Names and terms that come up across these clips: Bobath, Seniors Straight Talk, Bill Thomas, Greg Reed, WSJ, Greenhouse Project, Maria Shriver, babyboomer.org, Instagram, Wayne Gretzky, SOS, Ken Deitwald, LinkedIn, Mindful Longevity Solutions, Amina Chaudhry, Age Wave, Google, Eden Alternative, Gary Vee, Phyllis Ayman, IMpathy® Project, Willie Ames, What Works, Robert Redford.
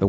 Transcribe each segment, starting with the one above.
The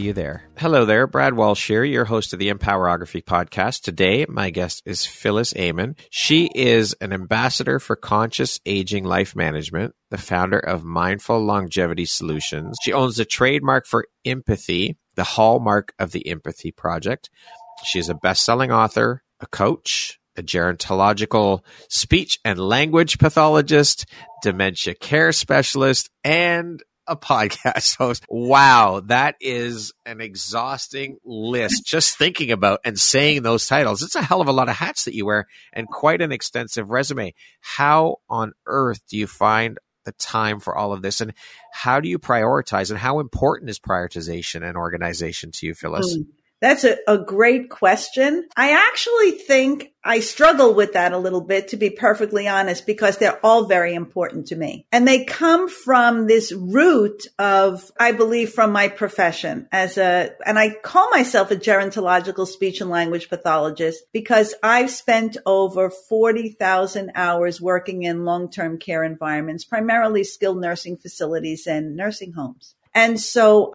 you there. Hello there, Brad Walsh here, your host of the Empowerography Podcast. Today, my guest is Phyllis Ayman. She is an ambassador for conscious aging life management, the founder of Mindful Longevity Solutions. She owns the trademark for IMpathy, the hallmark of the IMpathy Project. She is a best-selling author, a coach, a gerontological speech and language pathologist, dementia care specialist, and a podcast host. Wow, that is an exhausting list just thinking about and saying those titles. It's a hell of a lot of hats that you wear and quite an extensive resume. How on earth do you find the time for all of this? And how do you prioritize? And how important is prioritization and organization to you, Phyllis? That's a great question. I actually think I struggle with that a little bit, to be perfectly honest, because they're all very important to me. And they come from this root of, I believe, from my profession and I call myself a gerontological speech and language pathologist because I've spent over 40,000 hours working in long-term care environments, primarily skilled nursing facilities and nursing homes. And so,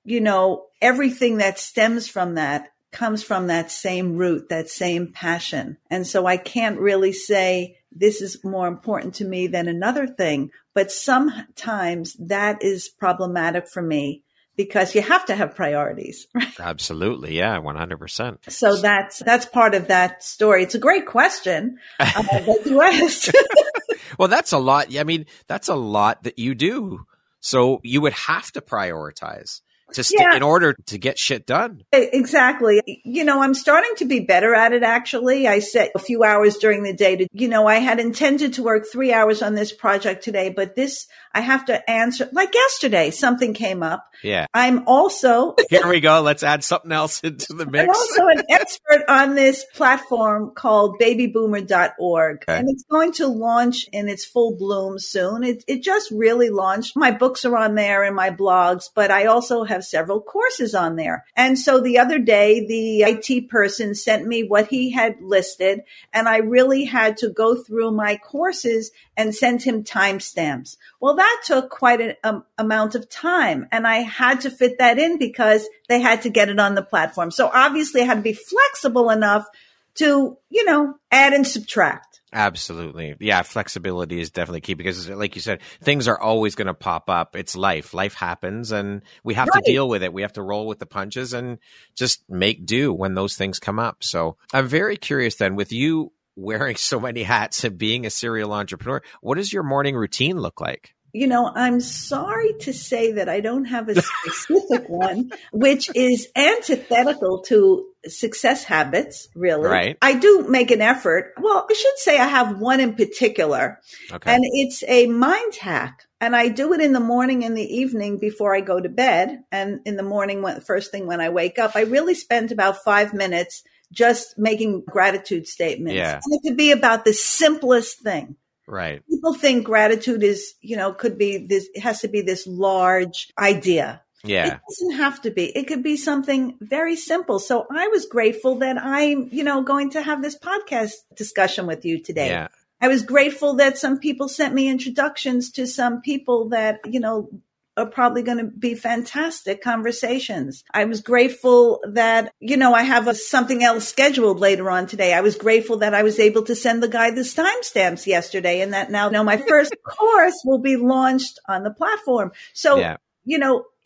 everything that stems from that comes from that same root, that same passion. And so I can't really say this is more important to me than another thing, but sometimes that is problematic for me because you have to have priorities, right? Absolutely. Yeah, 100%. So that's part of that story. It's a great question that you asked. Well, that's a lot. I mean, that's a lot that you do. So you would have to prioritize to in order to get shit done. Exactly. I'm starting to be better at it, actually. I set a few hours during the day to, I had intended to work 3 hours on this project today, but this, I have to answer. Like yesterday, something came up. Yeah. I'm also. Here we go. Let's add something else into the mix. I'm also an expert on this platform called babyboomer.org. Okay. And it's going to launch in its full bloom soon. It just really launched. My books are on there and my blogs, but I also have several courses on there. And so the other day, the IT person sent me what he had listed, and I really had to go through my courses and send him timestamps. Well, that took quite an amount of time, and I had to fit that in because they had to get it on the platform. So obviously I had to be flexible enough to, add and subtract. Absolutely. Yeah. Flexibility is definitely key because, like you said, things are always going to pop up. It's life. Life happens and we have to deal with it. We have to roll with the punches and just make do when those things come up. So I'm very curious then, with you wearing so many hats and being a serial entrepreneur, what does your morning routine look like? I'm sorry to say that I don't have a specific one, which is antithetical to success habits, really. Right. I do make an effort. Well, I should say I have one in particular, and it's a mind hack. And I do it in the morning and the evening before I go to bed. And in the morning, first thing when I wake up, I really spend about 5 minutes just making gratitude statements. Yeah. And it could be about the simplest thing. Right. People think gratitude is, has to be this large idea. Yeah. It doesn't have to be. It could be something very simple. So I was grateful that I'm, going to have this podcast discussion with you today. Yeah. I was grateful that some people sent me introductions to some people that, are probably going to be fantastic conversations. I was grateful that, I have something else scheduled later on today. I was grateful that I was able to send the guy the timestamps yesterday and that now my first course will be launched on the platform. So,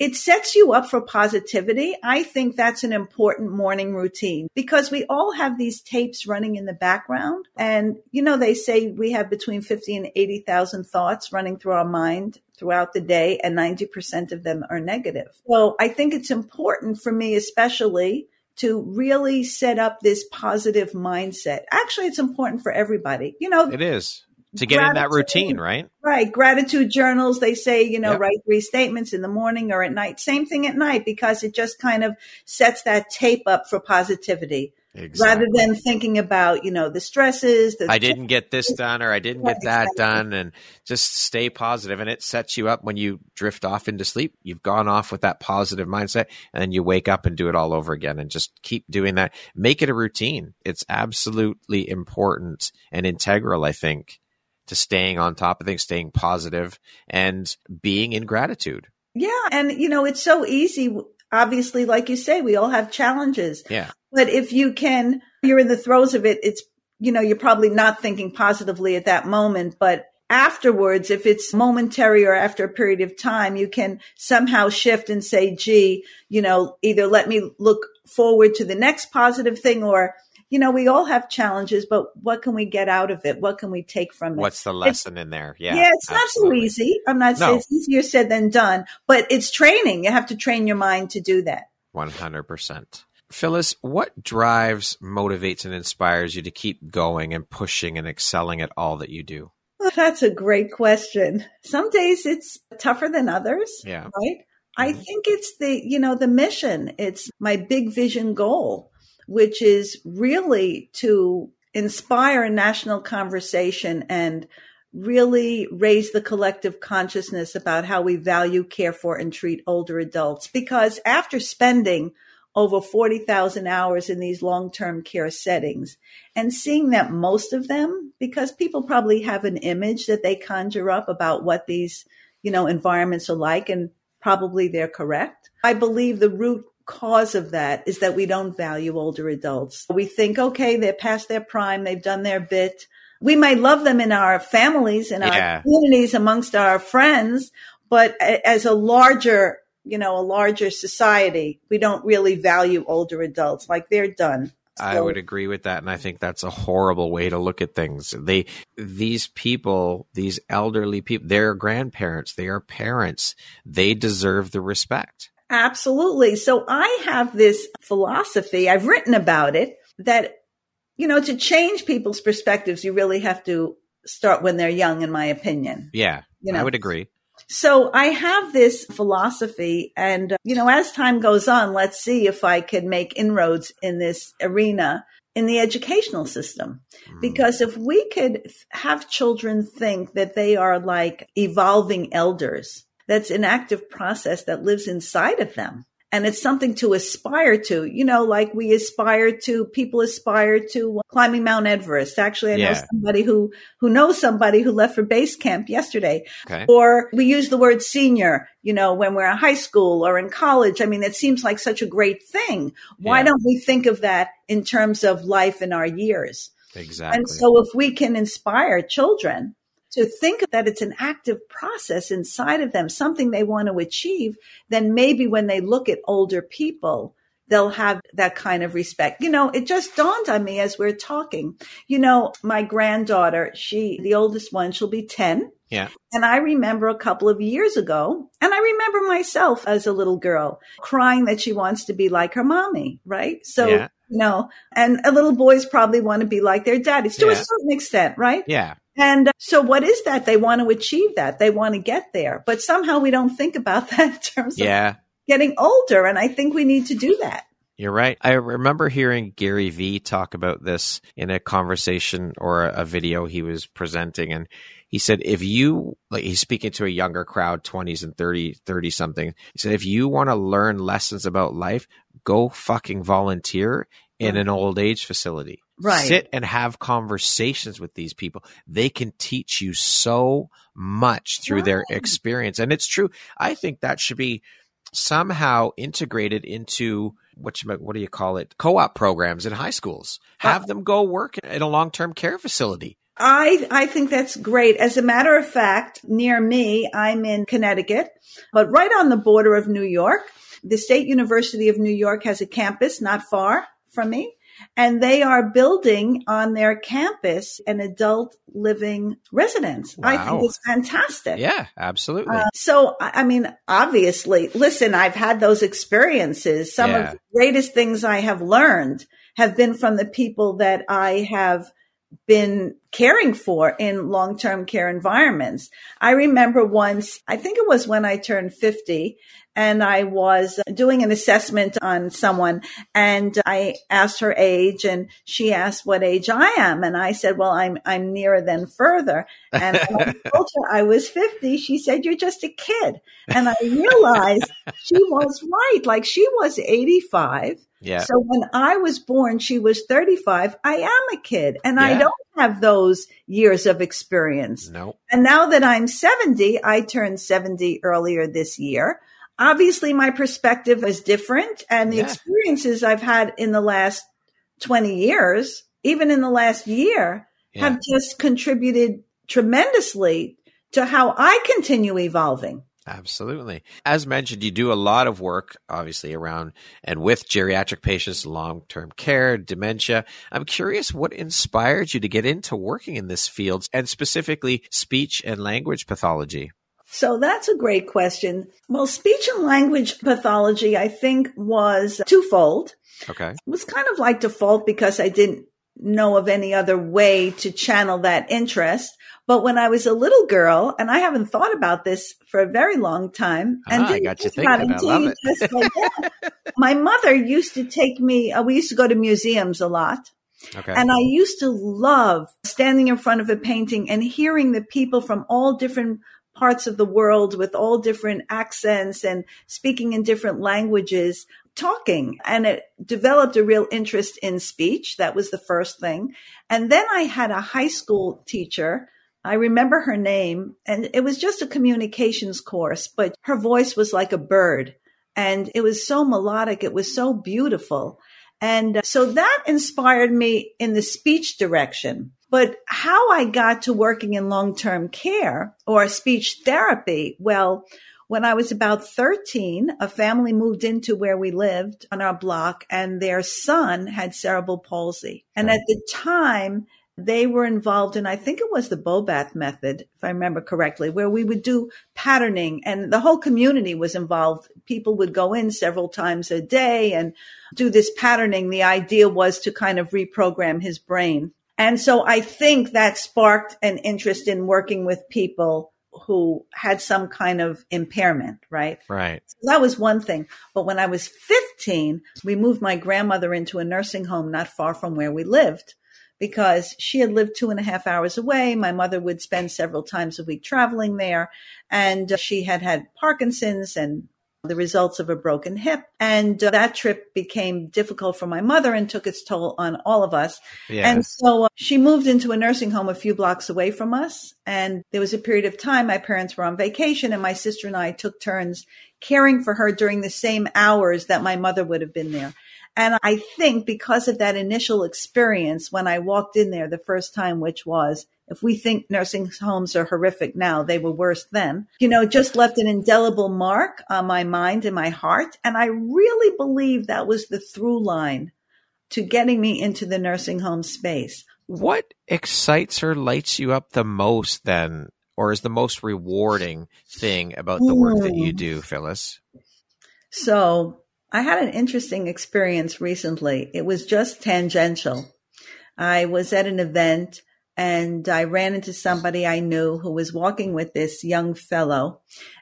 It sets you up for positivity. I think that's an important morning routine because we all have these tapes running in the background. And, you know, they say we have between 50 and 80,000 thoughts running through our mind throughout the day, and 90% of them are negative. So I think it's important for me, especially, to really set up this positive mindset. Actually, it's important for everybody. You know, it is. To get in that routine, right? Right. Gratitude journals, they say, you know, write 3 statements in the morning or at night. Same thing at night, because it just kind of sets that tape up for positivity. Exactly. Rather than thinking about, you know, the stresses. I didn't get this done or I didn't get that done, and just stay positive. And it sets you up when you drift off into sleep. You've gone off with that positive mindset, and then you wake up and do it all over again and just keep doing that. Make it a routine. It's absolutely important and integral, I think, to staying on top of things, staying positive, and being in gratitude. Yeah. And, you know, it's so easy. Obviously, like you say, we all have challenges. Yeah. But if you can, you're in the throes of it, it's, you know, you're probably not thinking positively at that moment. But afterwards, if it's momentary or after a period of time, you can somehow shift and say, gee, you know, either let me look forward to the next positive thing, or, you know, we all have challenges, but what can we get out of it? What can we take from it? What's the lesson in there? Yeah. Yeah, it's absolutely. Not so easy. I'm not saying it's easier said than done, but it's training. You have to train your mind to do that. 100%. Phyllis, what drives, motivates, and inspires you to keep going and pushing and excelling at all that you do? Well, that's a great question. Some days it's tougher than others, yeah. Right? I think it's the mission. It's my big vision goal, which is really to inspire a national conversation and really raise the collective consciousness about how we value, care for, and treat older adults. Because after spending over 40,000 hours in these long-term care settings and seeing that most of them, because people probably have an image that they conjure up about what these, you know, environments are like, and probably they're correct. I believe the root cause of that is that we don't value older adults. We think, okay, they're past their prime, they've done their bit. We may love them in our families and our communities, amongst our friends, but as a larger society, we don't really value older adults. Like, they're done. So. I would agree with that. And I think that's a horrible way to look at things. These elderly people, they're grandparents, they are parents, they deserve the respect. Absolutely. So I have this philosophy, I've written about it, that, you know, to change people's perspectives, you really have to start when they're young, in my opinion. Yeah, you know? I would agree. So I have this philosophy, and, you know, as time goes on, let's see if I can make inroads in this arena in the educational system. Because if we could have children think that they are like evolving elders, that's an active process that lives inside of them. And it's something to aspire to, you know, like people aspire to climbing Mount Everest. Actually, I know somebody who knows somebody who left for base camp yesterday. Okay. Or we use the word senior, you know, when we're in high school or in college. I mean, it seems like such a great thing. Why don't we think of that in terms of life in our years? Exactly. And so if we can inspire children to think that it's an active process inside of them, something they want to achieve, then maybe when they look at older people, they'll have that kind of respect. You know, it just dawned on me as we're talking, you know, my granddaughter, the oldest one, she'll be 10. Yeah. And I remember a couple of years ago, and I remember myself as a little girl crying that she wants to be like her mommy, right? So, you know, and little boys probably want to be like their daddies to a certain extent, right? Yeah. And so what is that? They want to achieve that. They want to get there. But somehow we don't think about that in terms of getting older. And I think we need to do that. You're right. I remember hearing Gary Vee talk about this in a conversation or a video he was presenting. And he said, he's speaking to a younger crowd, 20s and 30 something. He said, if you want to learn lessons about life, go fucking volunteer in an old age facility. Right. Sit and have conversations with these people. They can teach you so much through their experience. And it's true. I think that should be somehow integrated into co-op programs in high schools. Have them go work at a long-term care facility. I think that's great. As a matter of fact, near me, I'm in Connecticut, but right on the border of New York, the State University of New York has a campus not far from me, and they are building on their campus an adult living residence. Wow. I think it's fantastic. Yeah, absolutely. So, obviously, listen, I've had those experiences. Some of the greatest things I have learned have been from the people that I have been caring for in long-term care environments. I remember once, I think it was when I turned 50, and I was doing an assessment on someone, and I asked her age, and she asked what age I am. And I said, well, I'm nearer than further. And when I told her I was 50, she said, you're just a kid. And I realized she was right. Like, she was 85. Yeah. So when I was born, she was 35. I am a kid, and I don't have those years of experience. Nope. And now that I'm 70, I turned 70 earlier this year. Obviously, my perspective is different, and the experiences I've had in the last 20 years, even in the last year, have just contributed tremendously to how I continue evolving. Absolutely. As mentioned, you do a lot of work, obviously, around and with geriatric patients, long-term care, dementia. I'm curious what inspired you to get into working in this field, and specifically speech and language pathology? So that's a great question. Well, speech and language pathology, I think, was twofold. Okay. It was kind of like default because I didn't know of any other way to channel that interest. But when I was a little girl, and I haven't thought about this for a very long time. And I got you thinking. I love it. My mother used to take me, we used to go to museums a lot. Okay. And I used to love standing in front of a painting and hearing the people from all different parts of the world with all different accents and speaking in different languages, talking. And it developed a real interest in speech. That was the first thing. And then I had a high school teacher. I remember her name, and it was just a communications course, but her voice was like a bird, and it was so melodic. It was so beautiful. And so that inspired me in the speech direction. But how I got to working in long-term care or speech therapy, well, when I was about 13, a family moved into where we lived on our block, and their son had cerebral palsy. And at the time, they were involved in, I think it was the Bobath method, if I remember correctly, where we would do patterning, and the whole community was involved. People would go in several times a day and do this patterning. The idea was to kind of reprogram his brain. And so I think that sparked an interest in working with people who had some kind of impairment, right? Right. So that was one thing. But when I was 15, we moved my grandmother into a nursing home not far from where we lived, because she had lived 2.5 hours away. My mother would spend several times a week traveling there. And she had had Parkinson's and the results of a broken hip. And that trip became difficult for my mother and took its toll on all of us. Yes. And so she moved into a nursing home a few blocks away from us. And there was a period of time my parents were on vacation, and my sister and I took turns caring for her during the same hours that my mother would have been there. And I think because of that initial experience, when I walked in there the first time, which was, if we think nursing homes are horrific now, they were worse then, you know, just left an indelible mark on my mind and my heart. And I really believe that was the through line to getting me into the nursing home space. What excites or lights you up the most then, or is the most rewarding thing about the work that you do, Phyllis? So I had an interesting experience recently. It was just tangential. I was at an event, and I ran into somebody I knew who was walking with this young fellow,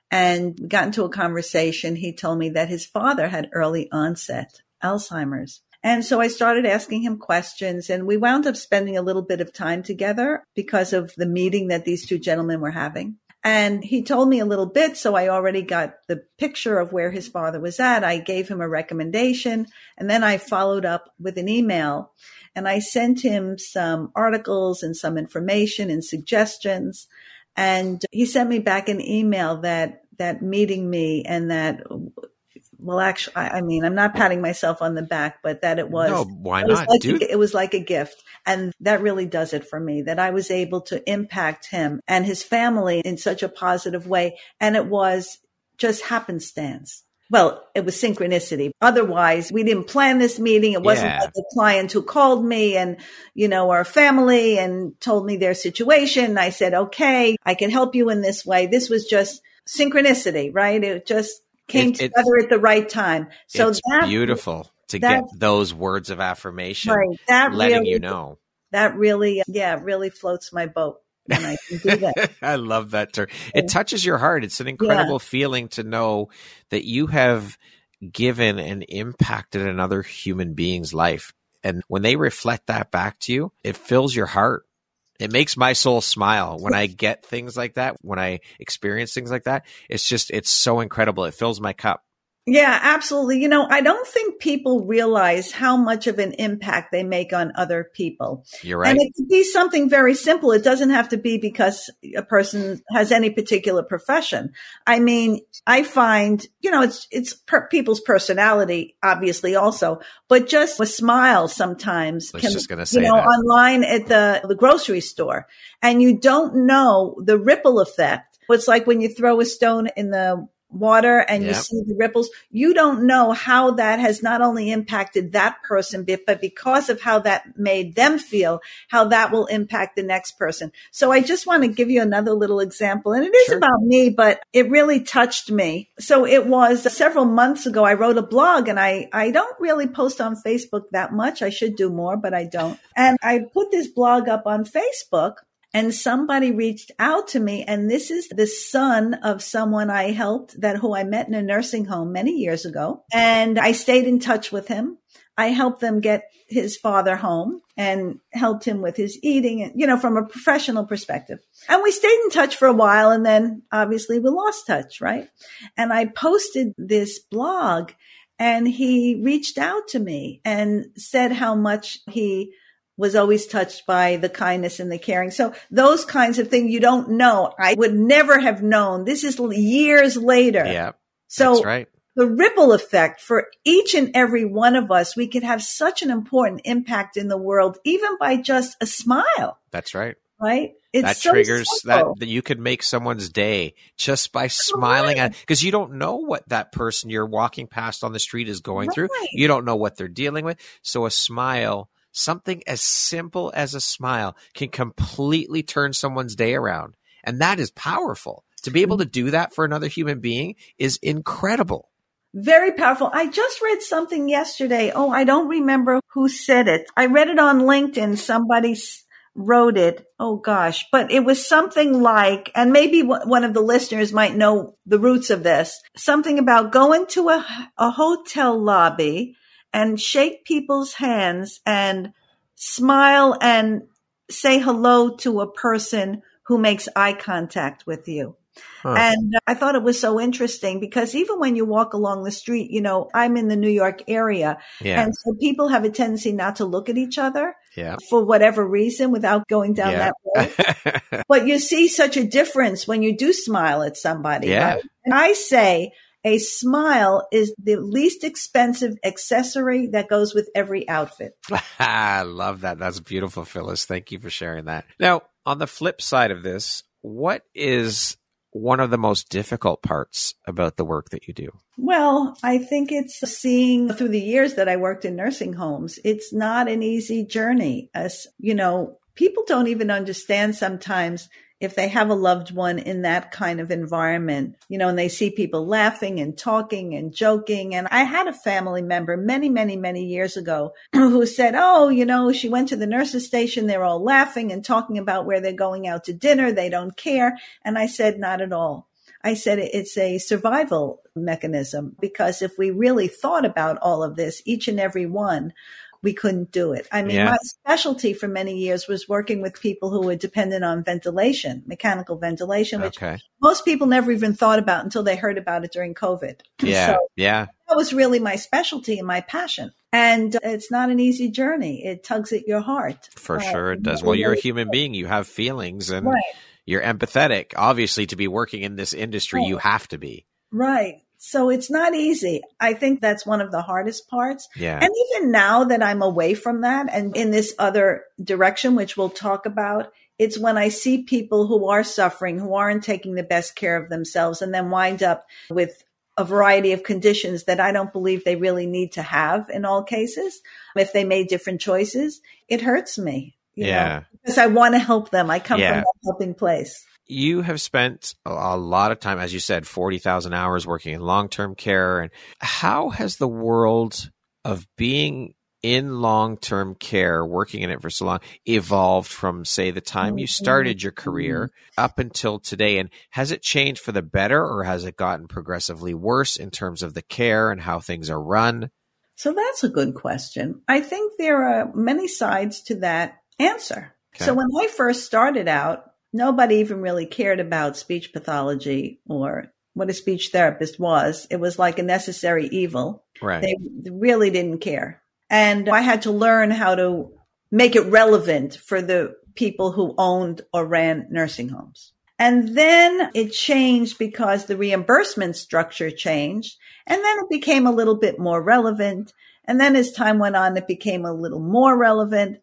and we got into a conversation. He told me that his father had early onset Alzheimer's. And so I started asking him questions, and we wound up spending a little bit of time together because of the meeting that these two gentlemen were having. And he told me a little bit, so I already got the picture of where his father was at. I gave him a recommendation, and then I followed up with an email, and I sent him some articles and some information and suggestions. And he sent me back an email that meeting me and that well, actually, I mean, I'm not patting myself on the back, but that it was, no, why not? It was like a gift. And that really does it for me, that I was able to impact him and his family in such a positive way. And it was just happenstance. Well, it was synchronicity. Otherwise, we didn't plan this meeting. It wasn't like the client who called me and, you know, our family and told me their situation. I said, okay, I can help you in this way. This was just synchronicity, right? It just came together at the right time. So it's beautiful to get those words of affirmation, right, that letting really, you know. That really, really floats my boat. And I can do that. I love that term. It touches your heart. It's an incredible feeling to know that you have given and impacted another human being's life. And when they reflect that back to you, it fills your heart. It makes my soul smile when I get things like that, when I experience things like that. It's just, it's so incredible. It fills my cup. Yeah, absolutely. You know, I don't think people realize how much of an impact they make on other people. You're right. And it can be something very simple. It doesn't have to be because a person has any particular profession. I mean, I find, you know, it's people's personality, obviously also, but just a smile sometimes can, you know, online at the grocery store, and you don't know the ripple effect. It's like when you throw a stone in the water and you see the ripples, you don't know how that has not only impacted that person, but because of how that made them feel, how that will impact the next person. So I just want to give you another little example. And it is about me, but it really touched me. So it was several months ago, I wrote a blog, and I don't really post on Facebook that much. I should do more, but I don't. And I put this blog up on Facebook. And somebody reached out to me, and this is the son of someone I helped, that who I met in a nursing home many years ago. And I stayed in touch with him. I helped them get his father home and helped him with his eating, and, you know, from a professional perspective. And we stayed in touch for a while, and then obviously we lost touch, right? And I posted this blog, and he reached out to me and said how much he was always touched by the kindness and the caring. So those kinds of things you don't know. I would never have known. This is years later. Yeah, so that's right. The ripple effect for each and every one of us, we could have such an important impact in the world, even by just a smile. That's right. Right? It's that so triggers simple. That you could make someone's day just by smiling at, because you don't know what that person you're walking past on the street is going through. You don't know what they're dealing with. So a smile, something as simple as a smile, can completely turn someone's day around. And that is powerful. To be able to do that for another human being is incredible. Very powerful. I just read something yesterday. Oh, I don't remember who said it. I read it on LinkedIn. Somebody wrote it. Oh, gosh. But it was something like, and maybe one of the listeners might know the roots of this, something about going to a hotel lobby and shake people's hands and smile and say hello to a person who makes eye contact with you. And I thought it was so interesting, because even when you walk along the street, you know, I'm in the New York area. And so people have a tendency not to look at each other for whatever reason without going down that road. But you see such a difference when you do smile at somebody. Right? And I say, a smile is the least expensive accessory that goes with every outfit. I love that. That's beautiful, Phyllis. Thank you for sharing that. Now, on the flip side of this, what is one of the most difficult parts about the work that you do? Well, I think it's seeing through the years that I worked in nursing homes, it's not an easy journey. As you know, people don't even understand sometimes if they have a loved one in that kind of environment, you know, and they see people laughing and talking and joking. And I had a family member many, many, many years ago who said, oh, you know, she went to the nurse's station. They're all laughing and talking about where they're going out to dinner. They don't care. And I said, not at all. I said, it's a survival mechanism, because if we really thought about all of this, each and every one, we couldn't do it. I mean, my specialty for many years was working with people who were dependent on ventilation, mechanical ventilation, which most people never even thought about until they heard about it during COVID. So that was really my specialty and my passion. And it's not an easy journey. It tugs at your heart. For sure it does. Well, you're a human being. You have feelings and you're empathetic. Obviously, to be working in this industry, you have to be. Right. So it's not easy. I think that's one of the hardest parts. Yeah. And even now that I'm away from that and in this other direction, which we'll talk about, it's when I see people who are suffering, who aren't taking the best care of themselves, and then wind up with a variety of conditions that I don't believe they really need to have in all cases. If they made different choices, it hurts me. You know, because I want to help them. I come from that helping place. You have spent a lot of time, as you said, 40,000 hours working in long-term care. And how has the world of being in long-term care, working in it for so long, evolved from, say, the time you started your career up until today? And has it changed for the better, or has it gotten progressively worse in terms of the care and how things are run? So that's a good question. I think there are many sides to that answer. Okay. So when I first started out, nobody even really cared about speech pathology or what a speech therapist was. It was like a necessary evil. Right. They really didn't care. And I had to learn how to make it relevant for the people who owned or ran nursing homes. And then it changed because the reimbursement structure changed. And then it became a little bit more relevant. And then as time went on, it became a little more relevant.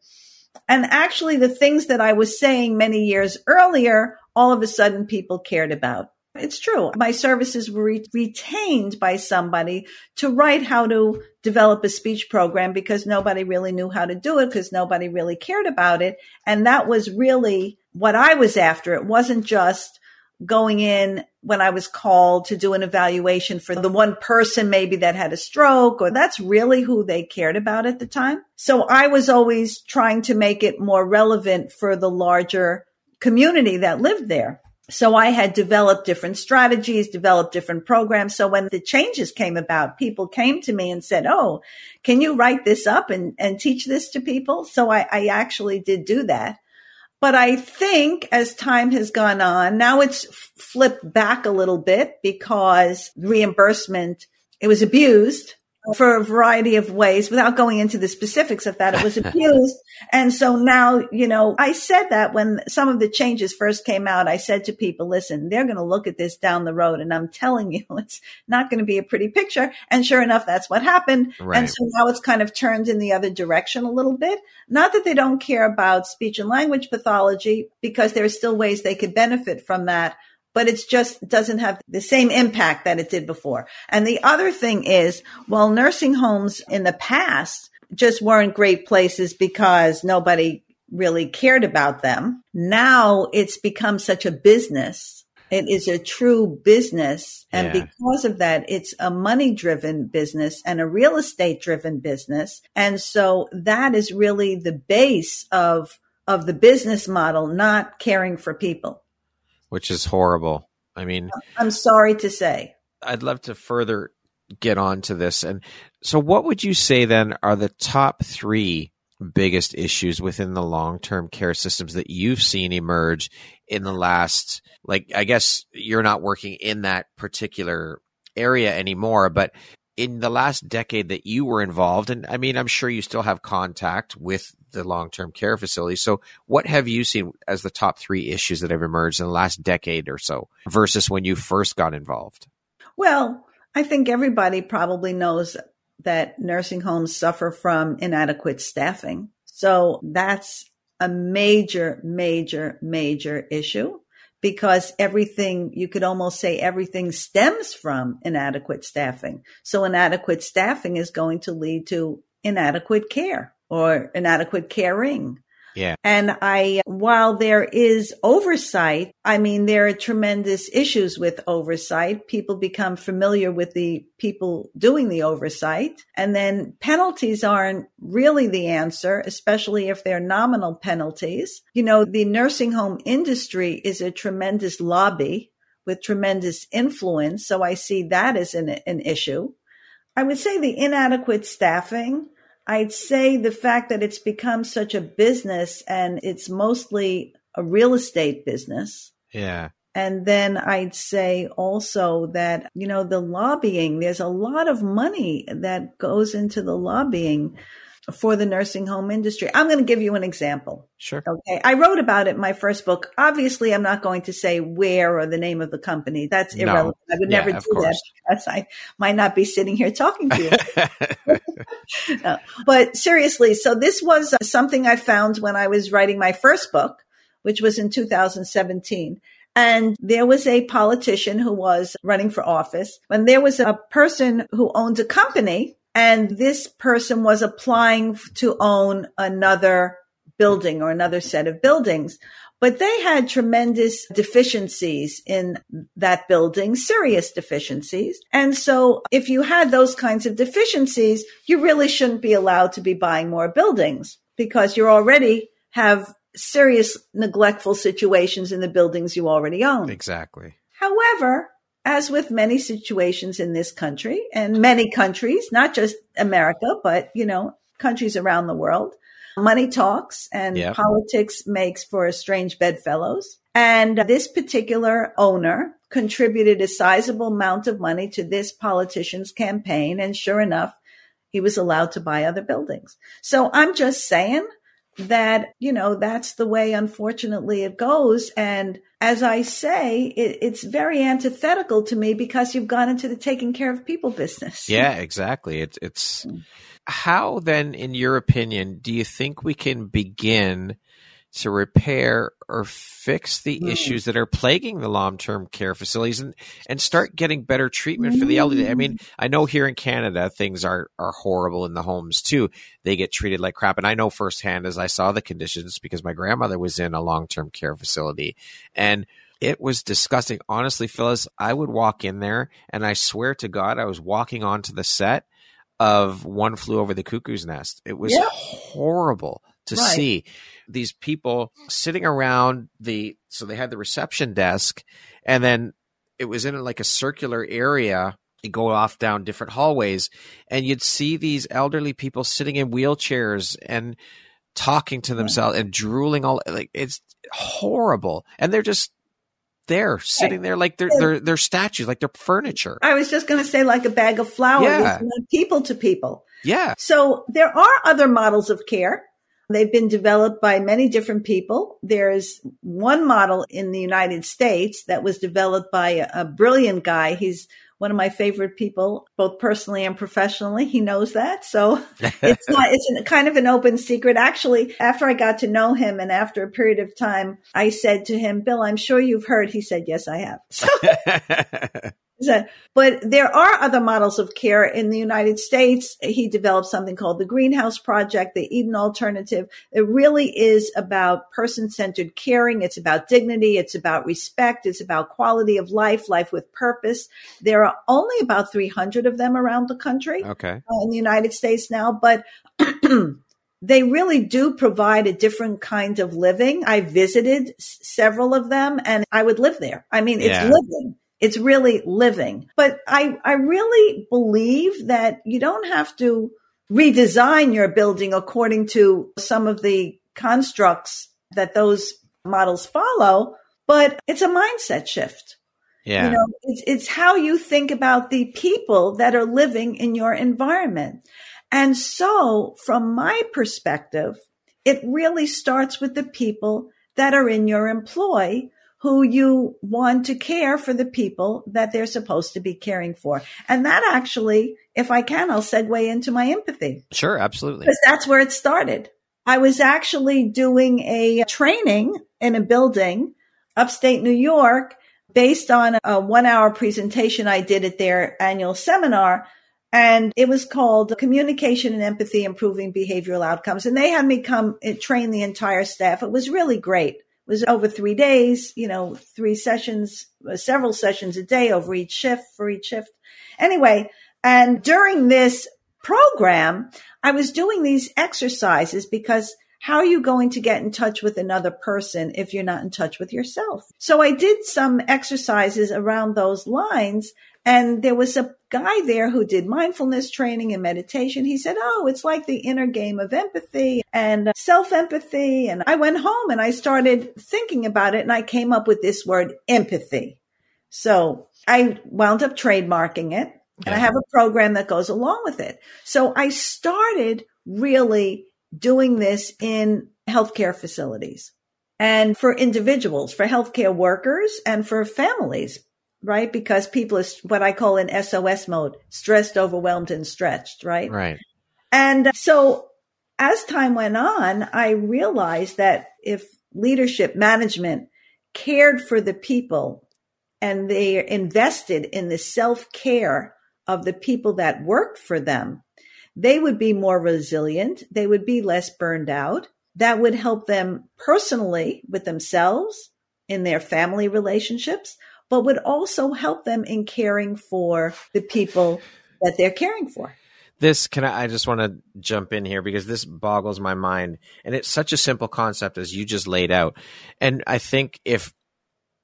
And actually, the things that I was saying many years earlier, all of a sudden people cared about. It's true. My services were retained by somebody to write how to develop a speech program because nobody really knew how to do it, because nobody really cared about it. And that was really what I was after. It wasn't just going in when I was called to do an evaluation for the one person maybe that had a stroke, or that's really who they cared about at the time. So I was always trying to make it more relevant for the larger community that lived there. So I had developed different strategies, developed different programs. So when the changes came about, people came to me and said, oh, can you write this up and teach this to people? So I actually did do that. But I think as time has gone on, now it's flipped back a little bit because reimbursement, it was abused for a variety of ways without going into the specifics of that. It was abused. And so now, you know, I said that when some of the changes first came out, I said to people, listen, they're going to look at this down the road. And I'm telling you, it's not going to be a pretty picture. And sure enough, that's what happened. Right. And so now it's kind of turned in the other direction a little bit. Not that they don't care about speech and language pathology, because there are still ways they could benefit from that. But it's just doesn't have the same impact that it did before. And the other thing is, well, nursing homes in the past just weren't great places because nobody really cared about them. Now it's become such a business. It is a true business. And because of that, it's a money-driven business and a real estate-driven business. And so that is really the base of the business model, not caring for people. Which is horrible. I mean, I'm sorry to say. I'd love to further get on to this. And so what would you say then are the top three biggest issues within the long-term care systems that you've seen emerge in the last, like, I guess you're not working in that particular area anymore, but in the last decade that you were involved, and I mean, I'm sure you still have contact with the long-term care facility. So what have you seen as the top three issues that have emerged in the last decade or so versus when you first got involved? Well, I think everybody probably knows that nursing homes suffer from inadequate staffing. So that's a major, major, major issue because everything, you could almost say everything stems from inadequate staffing. So inadequate staffing is going to lead to inadequate care. Or inadequate caring. Yeah. And while there is oversight, I mean, there are tremendous issues with oversight. People become familiar with the people doing the oversight. And then penalties aren't really the answer, especially if they're nominal penalties. You know, the nursing home industry is a tremendous lobby with tremendous influence. So I see that as an issue. I would say the inadequate staffing. I'd say the fact that it's become such a business and it's mostly a real estate business. Yeah. And then I'd say also that, you know, the lobbying, there's a lot of money that goes into the lobbying. for the nursing home industry. I'm going to give you an example. Sure. Okay. I wrote about it in my first book. Obviously, I'm not going to say where or the name of the company. That's irrelevant. No. I would never do that because I might not be sitting here talking to you. No. But seriously, so this was something I found when I was writing my first book, which was in 2017. And there was a politician who was running for office. And there was a person who owned a company. And this person was applying to own another building or another set of buildings. But they had tremendous deficiencies in that building, serious deficiencies. And so if you had those kinds of deficiencies, you really shouldn't be allowed to be buying more buildings because you already have serious neglectful situations in the buildings you already own. Exactly. However, as with many situations in this country and many countries, not just America, but, you know, countries around the world, money talks and politics makes for strange bedfellows. And this particular owner contributed a sizable amount of money to this politician's campaign. And sure enough, he was allowed to buy other buildings. So I'm just saying that, you know, that's the way, unfortunately, it goes. And as I say, it's very antithetical to me because you've gone into the taking care of people business. Yeah, exactly. It's how then, in your opinion, do you think we can begin to repair or fix the issues that are plaguing the long-term care facilities and start getting better treatment for the elderly? I mean, I know here in Canada, things are horrible in the homes too. They get treated like crap. And I know firsthand as I saw the conditions because my grandmother was in a long-term care facility and it was disgusting. Honestly, Phyllis, I would walk in there and I swear to God, I was walking onto the set of One Flew Over the Cuckoo's Nest. It was horrible to see these people sitting around so they had the reception desk and then it was in like a circular area. You go off down different hallways and you'd see these elderly people sitting in wheelchairs and talking to themselves and drooling all like it's horrible. And they're just there sitting there like they're statues, like they're furniture. I was just going to say like a bag of flour, people to people. Yeah. So there are other models of care. They've been developed by many different people. There's one model in the United States that was developed by a brilliant guy. He's one of my favorite people, both personally and professionally. He knows that. So it's kind of an open secret. Actually, after I got to know him and after a period of time, I said to him, Bill, I'm sure you've heard. He said, yes, I have. But there are other models of care in the United States. He developed something called the Greenhouse Project, the Eden Alternative. It really is about person-centered caring. It's about dignity. It's about respect. It's about quality of life, life with purpose. There are only about 300 of them around the country in the United States now, but they really do provide a different kind of living. I visited several of them and I would live there. I mean, it's living. It's really living. But I really believe that you don't have to redesign your building according to some of the constructs that those models follow, but it's a mindset shift. Yeah. You know, it's how you think about the people that are living in your environment. And so from my perspective, it really starts with the people that are in your employ who you want to care for the people that they're supposed to be caring for. And that actually, if I can, I'll segue into my empathy. Sure, absolutely. Because that's where it started. I was actually doing a training in a building, upstate New York, based on a 1-hour presentation I did at their annual seminar. And it was called Communication and Empathy, Improving Behavioral Outcomes. And they had me come and train the entire staff. It was really great. Was over 3 days, you know, 3 sessions, several sessions a day over each shift, for each shift. Anyway, and during this program, I was doing these exercises because how are you going to get in touch with another person if you're not in touch with yourself? So I did some exercises around those lines. And there was a guy there who did mindfulness training and meditation. He said, oh, it's like the inner game of empathy and self-empathy. And I went home and I started thinking about it. And I came up with this word, empathy. So I wound up trademarking it. And I have a program that goes along with it. So I started really doing this in healthcare facilities and for individuals, for healthcare workers and for families, right? Because people are what I call in SOS mode, stressed, overwhelmed, and stretched, right? Right. And so as time went on, I realized that if leadership, management cared for the people and they invested in the self-care of the people that worked for them, they would be more resilient. They would be less burned out. That would help them personally with themselves, in their family relationships, but would also help them in caring for the people that they're caring for. I just want to jump in here because this boggles my mind. And it's such a simple concept as you just laid out. And I think if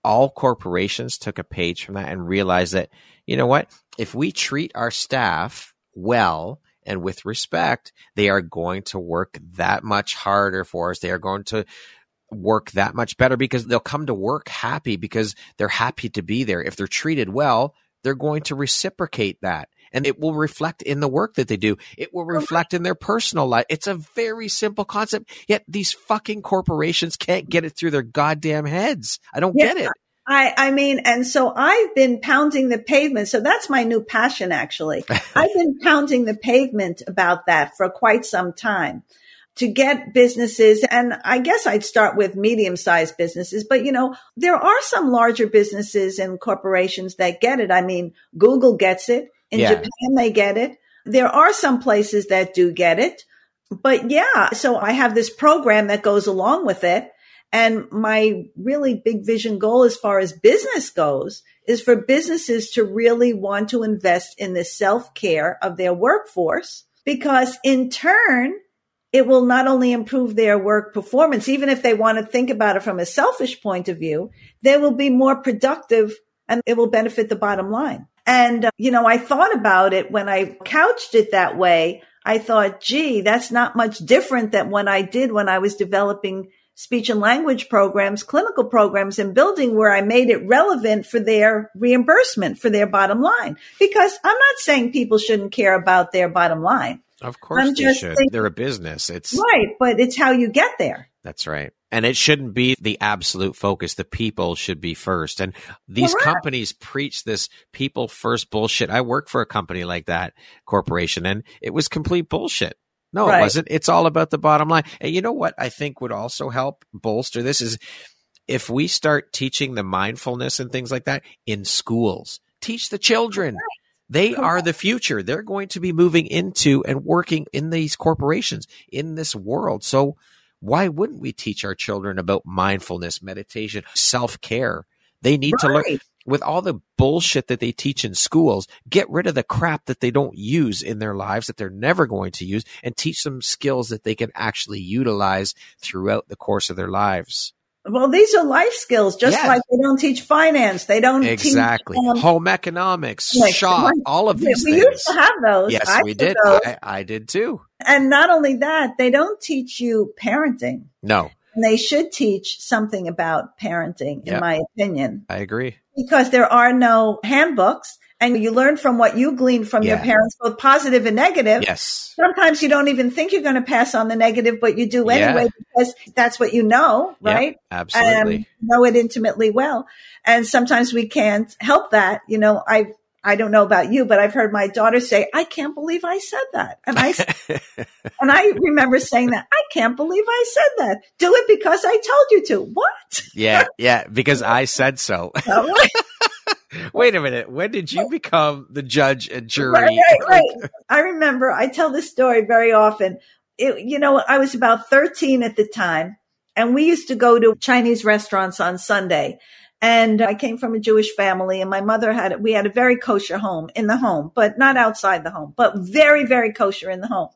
all corporations took a page from that and realized that, you know what, if we treat our staff well and with respect, they are going to work that much harder for us. They are going to work that much better because they'll come to work happy because they're happy to be there. If they're treated well, they're going to reciprocate that. And it will reflect in the work that they do. It will reflect in their personal life. It's a very simple concept, yet these fucking corporations can't get it through their goddamn heads. I don't get it. I mean, and so I've been pounding the pavement. So that's my new passion, actually. I've been pounding the pavement about that for quite some time to get businesses. And I guess I'd start with medium-sized businesses, but you know, there are some larger businesses and corporations that get it. I mean, Google gets it. In Japan, they get it. There are some places that do get it. But yeah, so I have this program that goes along with it. And my really big vision goal as far as business goes is for businesses to really want to invest in the self-care of their workforce, because in turn, it will not only improve their work performance, even if they want to think about it from a selfish point of view, they will be more productive and it will benefit the bottom line. And, you know, I thought about it when I couched it that way. I thought, gee, that's not much different than what I did when I was developing speech and language programs, clinical programs, and building, where I made it relevant for their reimbursement, for their bottom line. Because I'm not saying people shouldn't care about their bottom line. Of course they should. They're a business. It's right, but it's how you get there. That's right. And it shouldn't be the absolute focus. The people should be first. And these companies preach this people first bullshit. I worked for a company like that, corporation, and it was complete bullshit. No, it wasn't. It's all about the bottom line. And you know what I think would also help bolster this is if we start teaching the mindfulness and things like that in schools. Teach the children. They are the future. They're going to be moving into and working in these corporations, in this world. So why wouldn't we teach our children about mindfulness, meditation, self-care? They need to learn. With all the bullshit that they teach in schools, get rid of the crap that they don't use in their lives, that they're never going to use, and teach them skills that they can actually utilize throughout the course of their lives. Well, these are life skills, just like they don't teach finance. They don't teach home economics, shop, all of these things. We used to have those. Yes, we did. I did too. And not only that, they don't teach you parenting. No. And they should teach something about parenting, in my opinion. I agree. Because there are no handbooks, and you learn from what you glean from your parents, both positive and negative. Yes. Sometimes you don't even think you're going to pass on the negative, but you do anyway, because that's what you know, right? Yeah, absolutely. You know it intimately well. And sometimes we can't help that. You know, I don't know about you, but I've heard my daughter say, I can't believe I said that. And I remember saying that, I can't believe I said that. Do it because I told you to. What? Yeah, because I said so. Wait a minute. When did you become the judge and jury? Right. I remember, I tell this story very often. I was about 13 at the time, and we used to go to Chinese restaurants on Sunday. And I came from a Jewish family, and my mother we had a very kosher home in the home, but not outside the home, but very, very kosher in the home.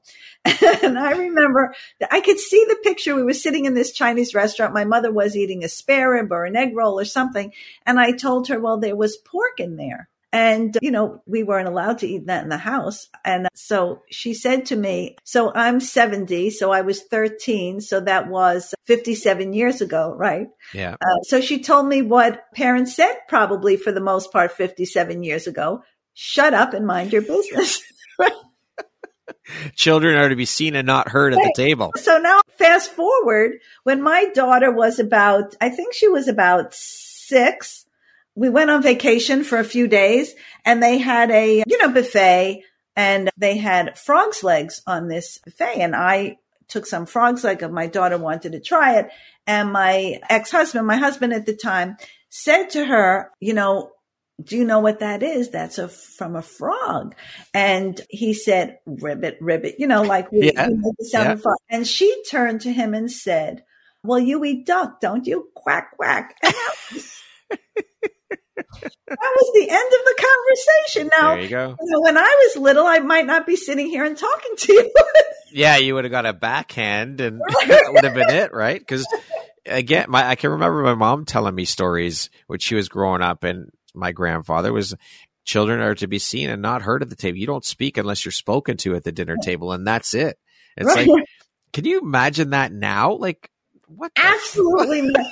And I remember that I could see the picture. We were sitting in this Chinese restaurant. My mother was eating a spare rib or an egg roll or something. And I told her, well, there was pork in there. And, you know, we weren't allowed to eat that in the house. And so she said to me, so I'm 70, so I was 13. So that was 57 years ago, right? Yeah. So she told me what parents said probably for the most part 57 years ago, shut up and mind your business. Children are to be seen and not heard at the table. So now fast forward, when my daughter was about, I think she was about 6, we went on vacation for a few days and they had a, buffet, and they had frog's legs on this buffet. And I took some frog's leg and my daughter wanted to try it. And my ex-husband, my husband at the time, said to her, do you know what that is? That's from a frog. And he said, ribbit, ribbit, like we made it sound fun. And she turned to him and said, well, you eat duck, don't you? Quack, quack. And that was the end of the conversation. Now, there you go. When I was little, I might not be sitting here and talking to you. Yeah, you would have got a backhand and that would have been it, right? Because again, I can remember my mom telling me stories when she was growing up, and my grandfather was, children are to be seen and not heard at the table. You don't speak unless you're spoken to at the dinner table, and that's it. It's like, can you imagine that now? Like, what? Absolutely not.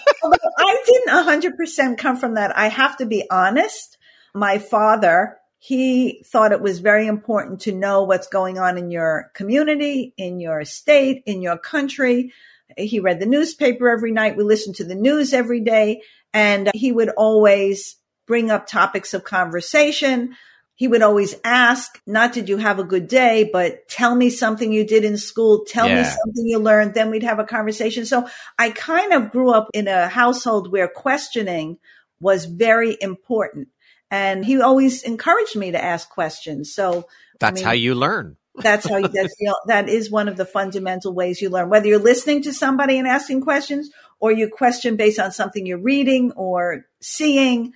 I didn't 100% come from that. I have to be honest. My father, he thought it was very important to know what's going on in your community, in your state, in your country. He read the newspaper every night. We listened to the news every day. And he would always bring up topics of conversation. He would always ask, not did you have a good day, but tell me something you did in school. Tell me something you learned. Then we'd have a conversation. So I kind of grew up in a household where questioning was very important. And he always encouraged me to ask questions. So how you learn. That is one of the fundamental ways you learn, whether you're listening to somebody and asking questions, or you question based on something you're reading or seeing.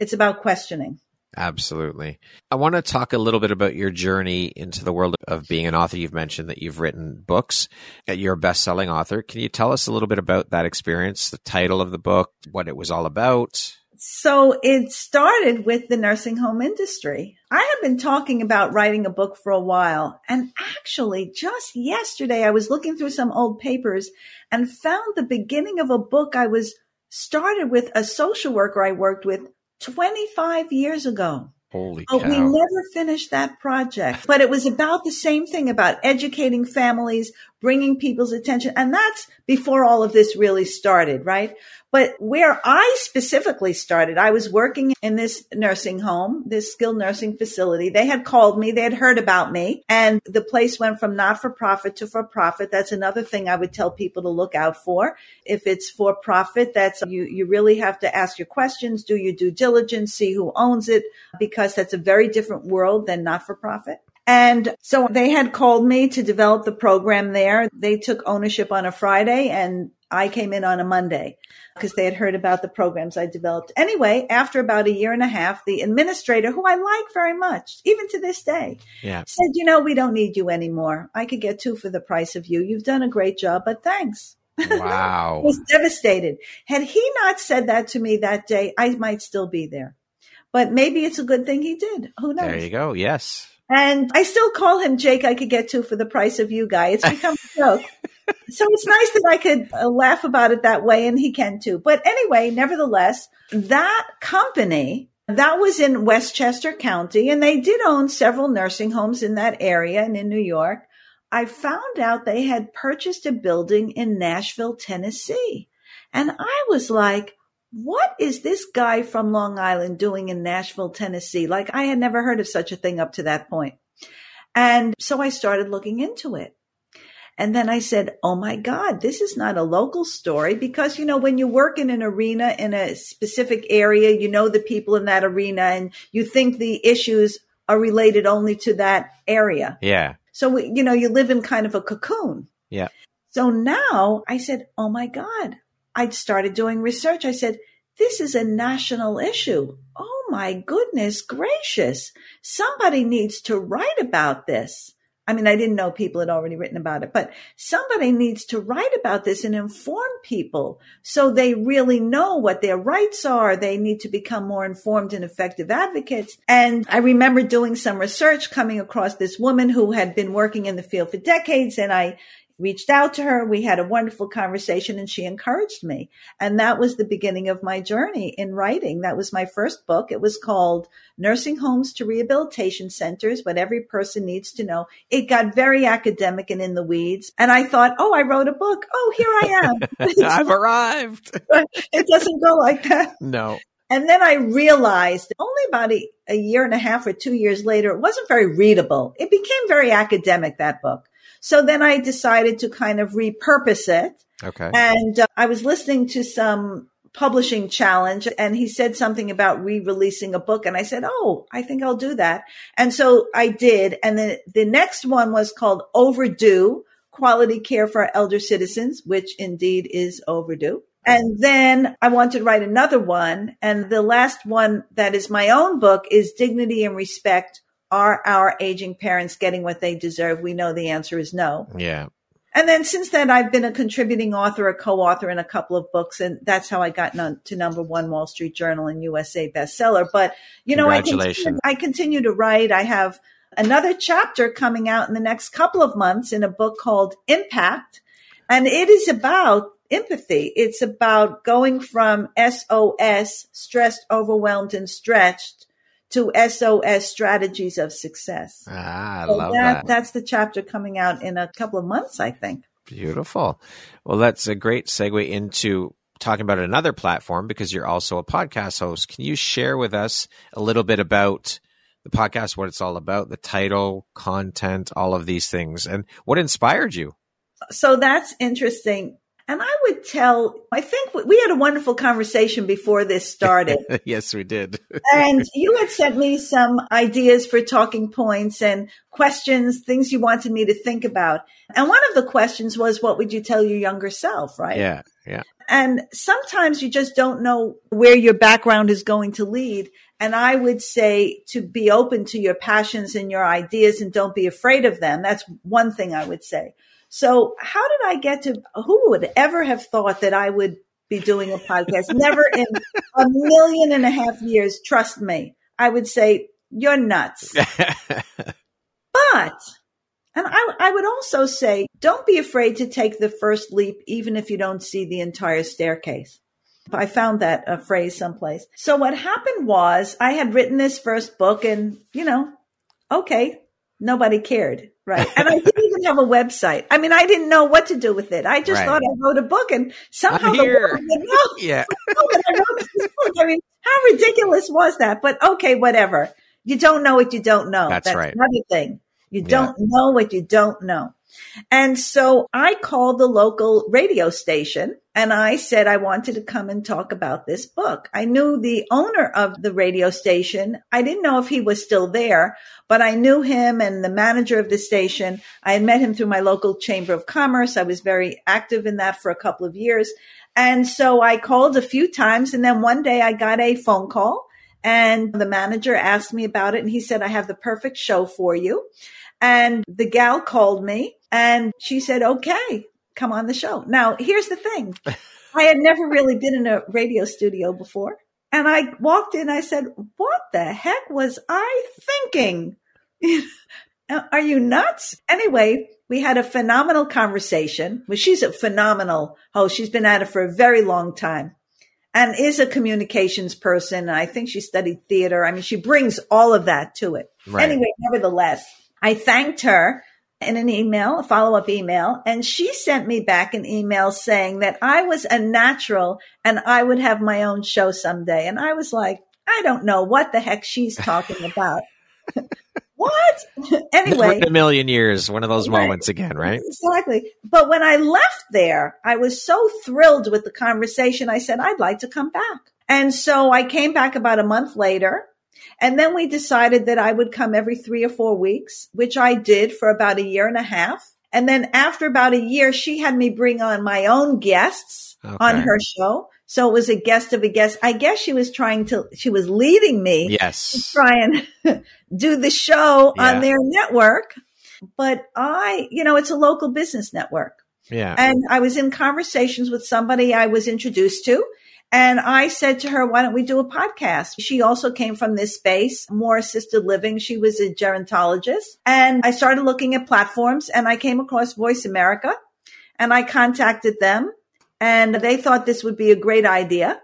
It's about questioning. Absolutely. I want to talk a little bit about your journey into the world of being an author. You've mentioned that you've written books, that you're a best-selling author. Can you tell us a little bit about that experience, the title of the book, what it was all about? So it started with the nursing home industry. I have been talking about writing a book for a while. And actually, just yesterday, I was looking through some old papers and found the beginning of a book I was started with a social worker I worked with 25 years ago. Holy cow. We never finished that project, but it was about the same thing, about educating families, bringing people's attention. And that's before all of this really started, right? But where I specifically started, I was working in this nursing home, this skilled nursing facility. They had called me. They had heard about me. And the place went from not-for-profit to for-profit. That's another thing I would tell people to look out for. If it's for-profit, that's you really have to ask your questions, do your due diligence, see who owns it, because that's a very different world than not-for-profit. And so they had called me to develop the program there. They took ownership on a Friday and I came in on a Monday because they had heard about the programs I developed. Anyway, after about a year and a half, the administrator, who I like very much, even to this day, said, we don't need you anymore. I could get 2 for the price of you. You've done a great job, but thanks. Wow. I was devastated. Had he not said that to me that day, I might still be there. But maybe it's a good thing he did. Who knows? There you go. Yes. And I still call him Jake, I could get 2 for the price of you guy. It's become a joke. So it's nice that I could laugh about it that way, and he can too. But anyway, nevertheless, that company, that was in Westchester County, and they did own several nursing homes in that area and in New York. I found out they had purchased a building in Nashville, Tennessee. And I was like, what is this guy from Long Island doing in Nashville, Tennessee? Like, I had never heard of such a thing up to that point. And so I started looking into it. And then I said, oh my God, this is not a local story, because, when you work in an arena in a specific area, the people in that arena, and you think the issues are related only to that area. Yeah. So, you live in kind of a cocoon. Yeah. So now I said, oh my God. I'd started doing research. I said, this is a national issue. Oh my goodness gracious. Somebody needs to write about this. I mean, I didn't know people had already written about it, but somebody needs to write about this and inform people so they really know what their rights are. They need to become more informed and effective advocates. And I remember doing some research, coming across this woman who had been working in the field for decades. And I reached out to her. We had a wonderful conversation and she encouraged me. And that was the beginning of my journey in writing. That was my first book. It was called Nursing Homes to Rehabilitation Centers, What Every Person Needs to Know. It got very academic and in the weeds. And I thought, oh, I wrote a book. Oh, here I am. I've arrived. It doesn't go like that. No. And then I realized only about a year and a half or 2 years later, it wasn't very readable. It became very academic, that book. So then I decided to kind of repurpose it. Okay. And I was listening to some publishing challenge and he said something about re-releasing a book. And I said, oh, I think I'll do that. And so I did. And then the next one was called Overdue, Quality Care for Elder Citizens, which indeed is overdue. And then I wanted to write another one. And the last one that is my own book is Dignity and Respect. Are our aging parents getting what they deserve? We know the answer is no. Yeah. And then since then, I've been a contributing author, a co-author in a couple of books. And that's how I got to number one Wall Street Journal and USA bestseller. But, you know, I continue to write. I have another chapter coming out in the next couple of months in a book called Impact. And it is about empathy. It's about going from SOS, stressed, overwhelmed, and stretched, to SOS strategies of success. Ah, I love that. That's the chapter coming out in a couple of months, I think. Beautiful. Well, that's a great segue into talking about another platform because you're also a podcast host. Can you share with us a little bit about the podcast, what it's all about, the title, content, all of these things, and what inspired you? So that's interesting. And I think we had a wonderful conversation before this started. Yes, we did. And you had sent me some ideas for talking points and questions, things you wanted me to think about. And one of the questions was, what would you tell your younger self, right? Yeah, yeah. And sometimes you just don't know where your background is going to lead. And I would say to be open to your passions and your ideas and don't be afraid of them. That's one thing I would say. So how did I get to, who would ever have thought that I would be doing a podcast? Never in 1.5 million years, trust me. I would say, you're nuts. And I would also say, don't be afraid to take the first leap, even if you don't see the entire staircase. I found that a phrase someplace. So what happened was I had written this first book and, you know, okay, nobody cared. Right. And I didn't even have a website. I mean, I didn't know what to do with it. I just thought I wrote a book and somehow the world would know. Yeah. I wrote this book. I mean, how ridiculous was that? But okay, whatever. You don't know what you don't know. That's right. Another thing. You don't know what you don't know. And so I called the local radio station and I said I wanted to come and talk about this book. I knew the owner of the radio station. I didn't know if he was still there, but I knew him and the manager of the station. I had met him through my local chamber of commerce. I was very active in that for a couple of years. And so I called a few times and then one day I got a phone call and the manager asked me about it and he said, I have the perfect show for you. And the gal called me and she said, okay, come on the show. Now, here's the thing. I had never really been in a radio studio before. And I walked in, I said, what the heck was I thinking? Are you nuts? Anyway, we had a phenomenal conversation. Well, she's a phenomenal host. She's been at it for a very long time and is a communications person. I think she studied theater. I mean, she brings all of that to it. Right. Anyway, nevertheless, I thanked her in an email, a follow-up email, and she sent me back an email saying that I was a natural and I would have my own show someday. And I was like, I don't know what the heck she's talking about. What? Anyway. In a million years, one of those moments again, right? Exactly. But when I left there, I was so thrilled with the conversation. I said, I'd like to come back. And so I came back about a month later. And then we decided that I would come every 3 or 4 weeks, which I did for about 1.5 years. And then after about 1 year, she had me bring on my own guests on her show. So it was a guest of a guest. I guess she was leading me to try and do the show on their network. But it's a local business network. Yeah. And I was in conversations with somebody I was introduced to. And I said to her, why don't we do a podcast? She also came from this space, more assisted living. She was a gerontologist. And I started looking at platforms and I came across Voice America. And I contacted them, and they thought this would be a great idea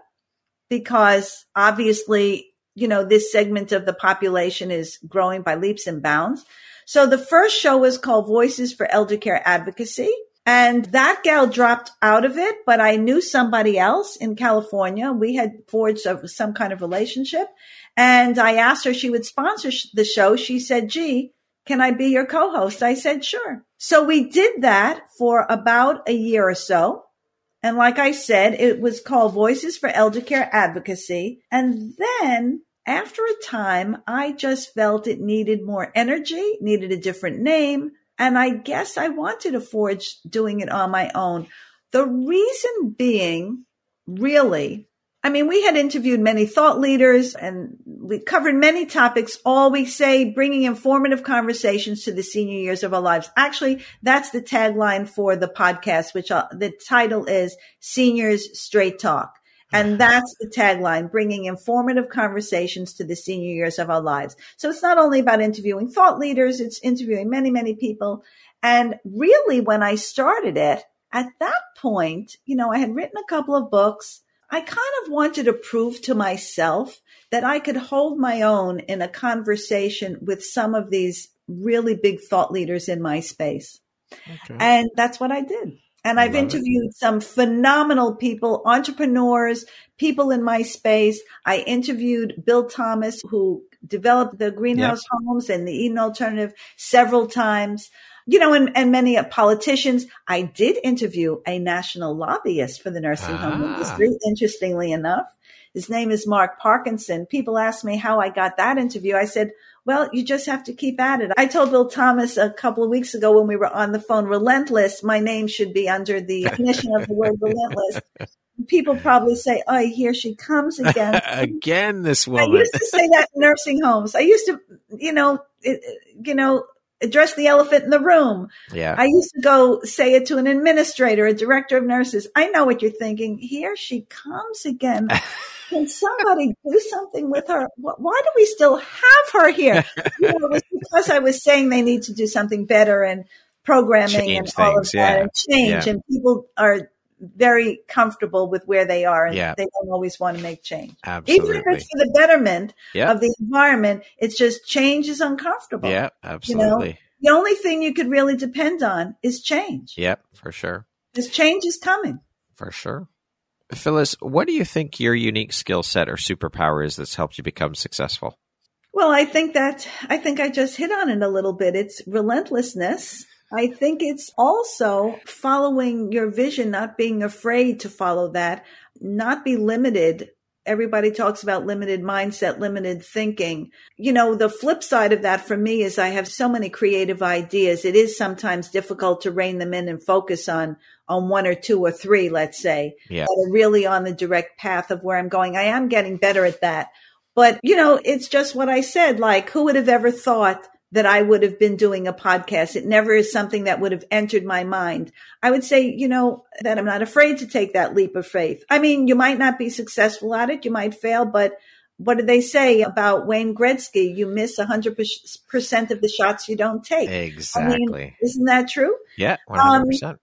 because obviously, you know, this segment of the population is growing by leaps and bounds. So the first show was called Voices for Elder Care Advocacy. And that gal dropped out of it, but I knew somebody else in California. We had forged some kind of relationship. And I asked her if she would sponsor the show. She said, gee, can I be your co-host? I said, sure. So we did that for about a year or so. And like I said, it was called Voices for Elder Care Advocacy. And then after a time, I just felt it needed more energy, needed a different name. And I guess I wanted to forge doing it on my own. The reason being, really, I mean, we had interviewed many thought leaders and we covered many topics, all we say, bringing informative conversations to the senior years of our lives. Actually, that's the tagline for the podcast, which the title is Seniors Straight Talk. And that's the tagline, bringing informative conversations to the senior years of our lives. So it's not only about interviewing thought leaders, it's interviewing many, many people. And really, when I started it, at that point, you know, I had written a couple of books. I kind of wanted to prove to myself that I could hold my own in a conversation with some of these really big thought leaders in my space. Okay. And that's what I did. And I've interviewed some phenomenal people, entrepreneurs, people in my space. I interviewed Bill Thomas, who developed the Greenhouse Homes and the Eden Alternative several times, you know, and many politicians. I did interview a national lobbyist for the nursing home industry, interestingly enough. His name is Mark Parkinson. People asked me how I got that interview. I said, well, you just have to keep at it. I told Bill Thomas a couple of weeks ago when we were on the phone, relentless, my name should be under the definition of the word relentless. People probably say, oh, here she comes again. Again, this woman. I used to say that in nursing homes. I used to, address the elephant in the room. Yeah. I used to go say it to an administrator, a director of nurses. I know what you're thinking. Here she comes again. Can somebody do something with her? Why do we still have her here? You know, it was because I was saying they need to do something better and programming change and all things, of that and change. Yeah. And people are very comfortable with where they are and they don't always want to make change. Absolutely. Even if it's for the betterment of the environment, it's just change is uncomfortable. Yeah, absolutely. You know? The only thing you could really depend on is change. Yep, for sure. Because change is coming. For sure. Phyllis, what do you think your unique skill set or superpower is that's helped you become successful? Well, I think I just hit on it a little bit. It's relentlessness. I think it's also following your vision, not being afraid to follow that, not be limited. Everybody talks about limited mindset, limited thinking. You know, the flip side of that for me is I have so many creative ideas. It is sometimes difficult to rein them in and focus on one or two or three, let's say, that are really on the direct path of where I'm going. I am getting better at that. But, you know, it's just what I said, like, who would have ever thought that I would have been doing a podcast? It never is something that would have entered my mind. I would say, you know, that I'm not afraid to take that leap of faith. I mean, you might not be successful at it. You might fail. But what did they say about Wayne Gretzky? You miss 100% of the shots you don't take. Exactly. I mean, isn't that true? Yeah, 100%.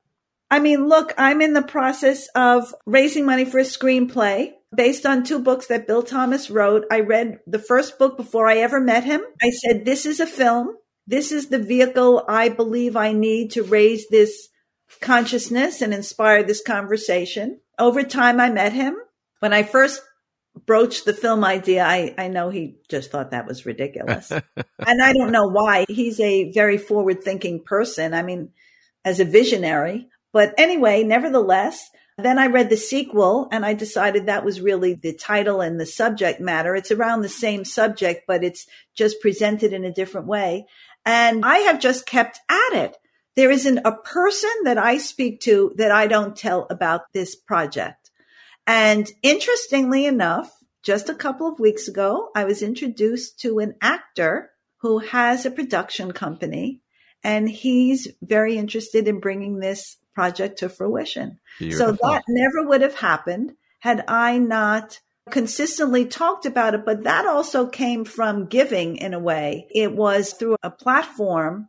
I mean, look, I'm in the process of raising money for a screenplay based on two books that Bill Thomas wrote. I read the first book before I ever met him. I said, this is a film. This is the vehicle I believe I need to raise this consciousness and inspire this conversation. Over time, I met him. When I first broached the film idea, I know he just thought that was ridiculous. And I don't know why. He's a very forward-thinking person. I mean, as a visionary. But anyway, nevertheless, then I read the sequel and I decided that was really the title and the subject matter. It's around the same subject, but it's just presented in a different way. And I have just kept at it. There isn't a person that I speak to that I don't tell about this project. And interestingly enough, just a couple of weeks ago, I was introduced to an actor who has a production company, and he's very interested in bringing this project to fruition. Beautiful. So that never would have happened had I not consistently talked about it. But that also came from giving in a way. It was through a platform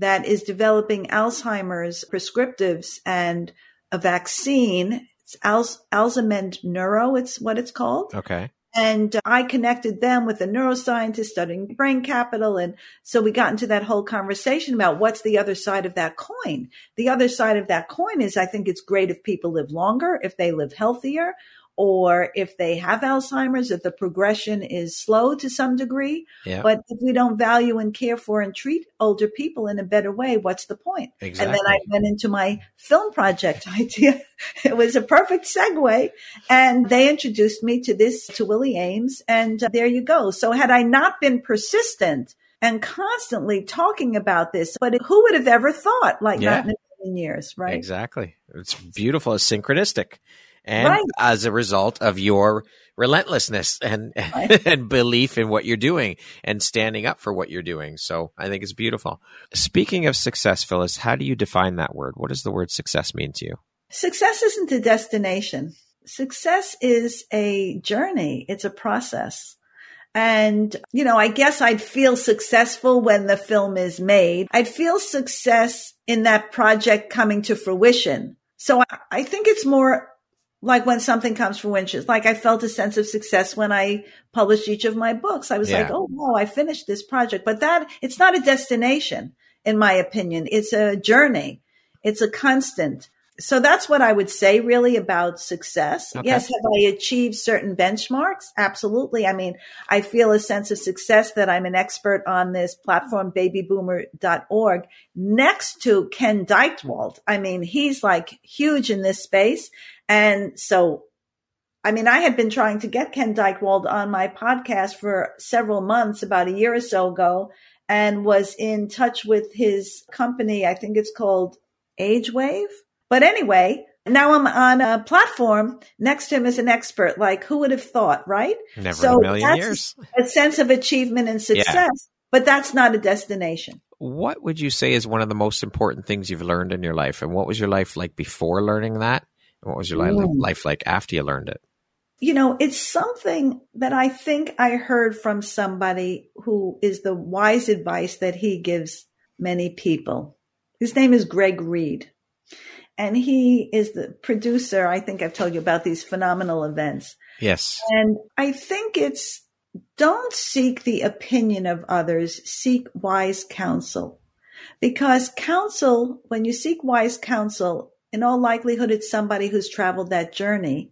that is developing Alzheimer's prescriptives and a vaccine. It's Alzheimer's Neuro, it's what it's called. Okay. And I connected them with a neuroscientist studying brain capital. And so we got into that whole conversation about what's the other side of that coin. The other side of that coin is I think it's great if people live longer, if they live healthier, or if they have Alzheimer's, if the progression is slow to some degree. Yeah. But if we don't value and care for and treat older people in a better way, what's the point? Exactly. And then I went into my film project idea. It was a perfect segue. And they introduced me to this, to Willie Ames. And there you go. So had I not been persistent and constantly talking about this, but who would have ever thought like that in a million years, right? Exactly. It's beautiful. It's synchronistic. And as a result of your relentlessness and belief in what you're doing and standing up for what you're doing. So I think it's beautiful. Speaking of success, Phyllis, how do you define that word? What does the word success mean to you? Success isn't a destination. Success is a journey. It's a process. And, you know, I guess I'd feel successful when the film is made. I'd feel success in that project coming to fruition. So I think it's more like when something comes from winches, like I felt a sense of success when I published each of my books. I was like, oh, wow, I finished this project. But that it's not a destination, in my opinion. It's a journey. It's a constant. So that's what I would say really about success. Okay. Yes, have I achieved certain benchmarks? Absolutely. I mean, I feel a sense of success that I'm an expert on this platform, babyboomer.org, next to Ken Deitwald. I mean, he's like huge in this space. And so, I mean, I had been trying to get Ken Deitwald on my podcast for several months, about a year or so ago, and was in touch with his company. I think it's called Age Wave. But anyway, now I'm on a platform next to him as an expert. Like, who would have thought, right? Never in a million years. A sense of achievement and success, but that's not a destination. What would you say is one of the most important things you've learned in your life? And what was your life like before learning that? And what was your life like after you learned it? You know, it's something that I think I heard from somebody who is the wise advice that he gives many people. His name is Greg Reed. And he is the producer. I think I've told you about these phenomenal events. Yes. And I think it's, don't seek the opinion of others, seek wise counsel. Because counsel, when you seek wise counsel, in all likelihood, it's somebody who's traveled that journey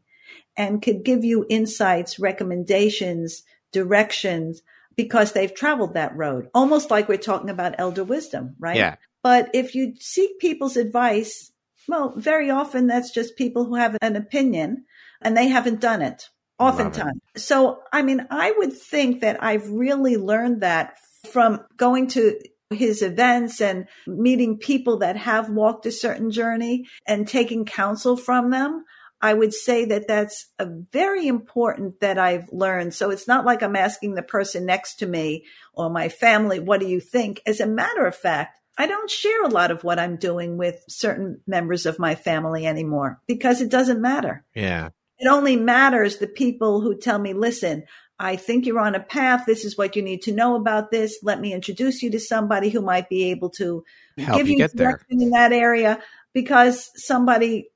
and could give you insights, recommendations, directions, because they've traveled that road. Almost like we're talking about elder wisdom, right? Yeah. But if you seek people's advice, well, very often that's just people who have an opinion and they haven't done it, oftentimes. So, I mean, I would think that I've really learned that from going to his events and meeting people that have walked a certain journey and taking counsel from them. I would say that that's a very important that I've learned. So it's not like I'm asking the person next to me or my family, what do you think? As a matter of fact, I don't share a lot of what I'm doing with certain members of my family anymore because it doesn't matter. Yeah. It only matters the people who tell me, listen, I think you're on a path. This is what you need to know about this. Let me introduce you to somebody who might be able to help give you get there in that area, because somebody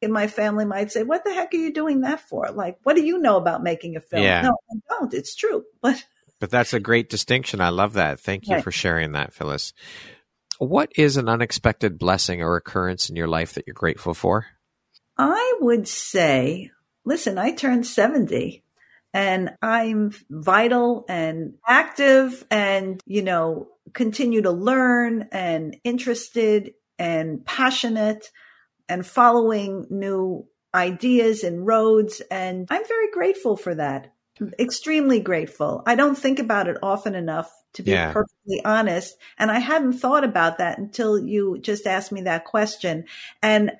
in my family might say, what the heck are you doing that for? Like, what do you know about making a film? Yeah. No, I don't. It's true. But that's a great distinction. I love that. Thank you for sharing that, Phyllis. What is an unexpected blessing or occurrence in your life that you're grateful for? I would say, listen, I turned 70 and I'm vital and active and, you know, continue to learn and interested and passionate and following new ideas and roads. And I'm very grateful for that. Extremely grateful. I don't think about it often enough, to be perfectly honest. And I hadn't thought about that until you just asked me that question. And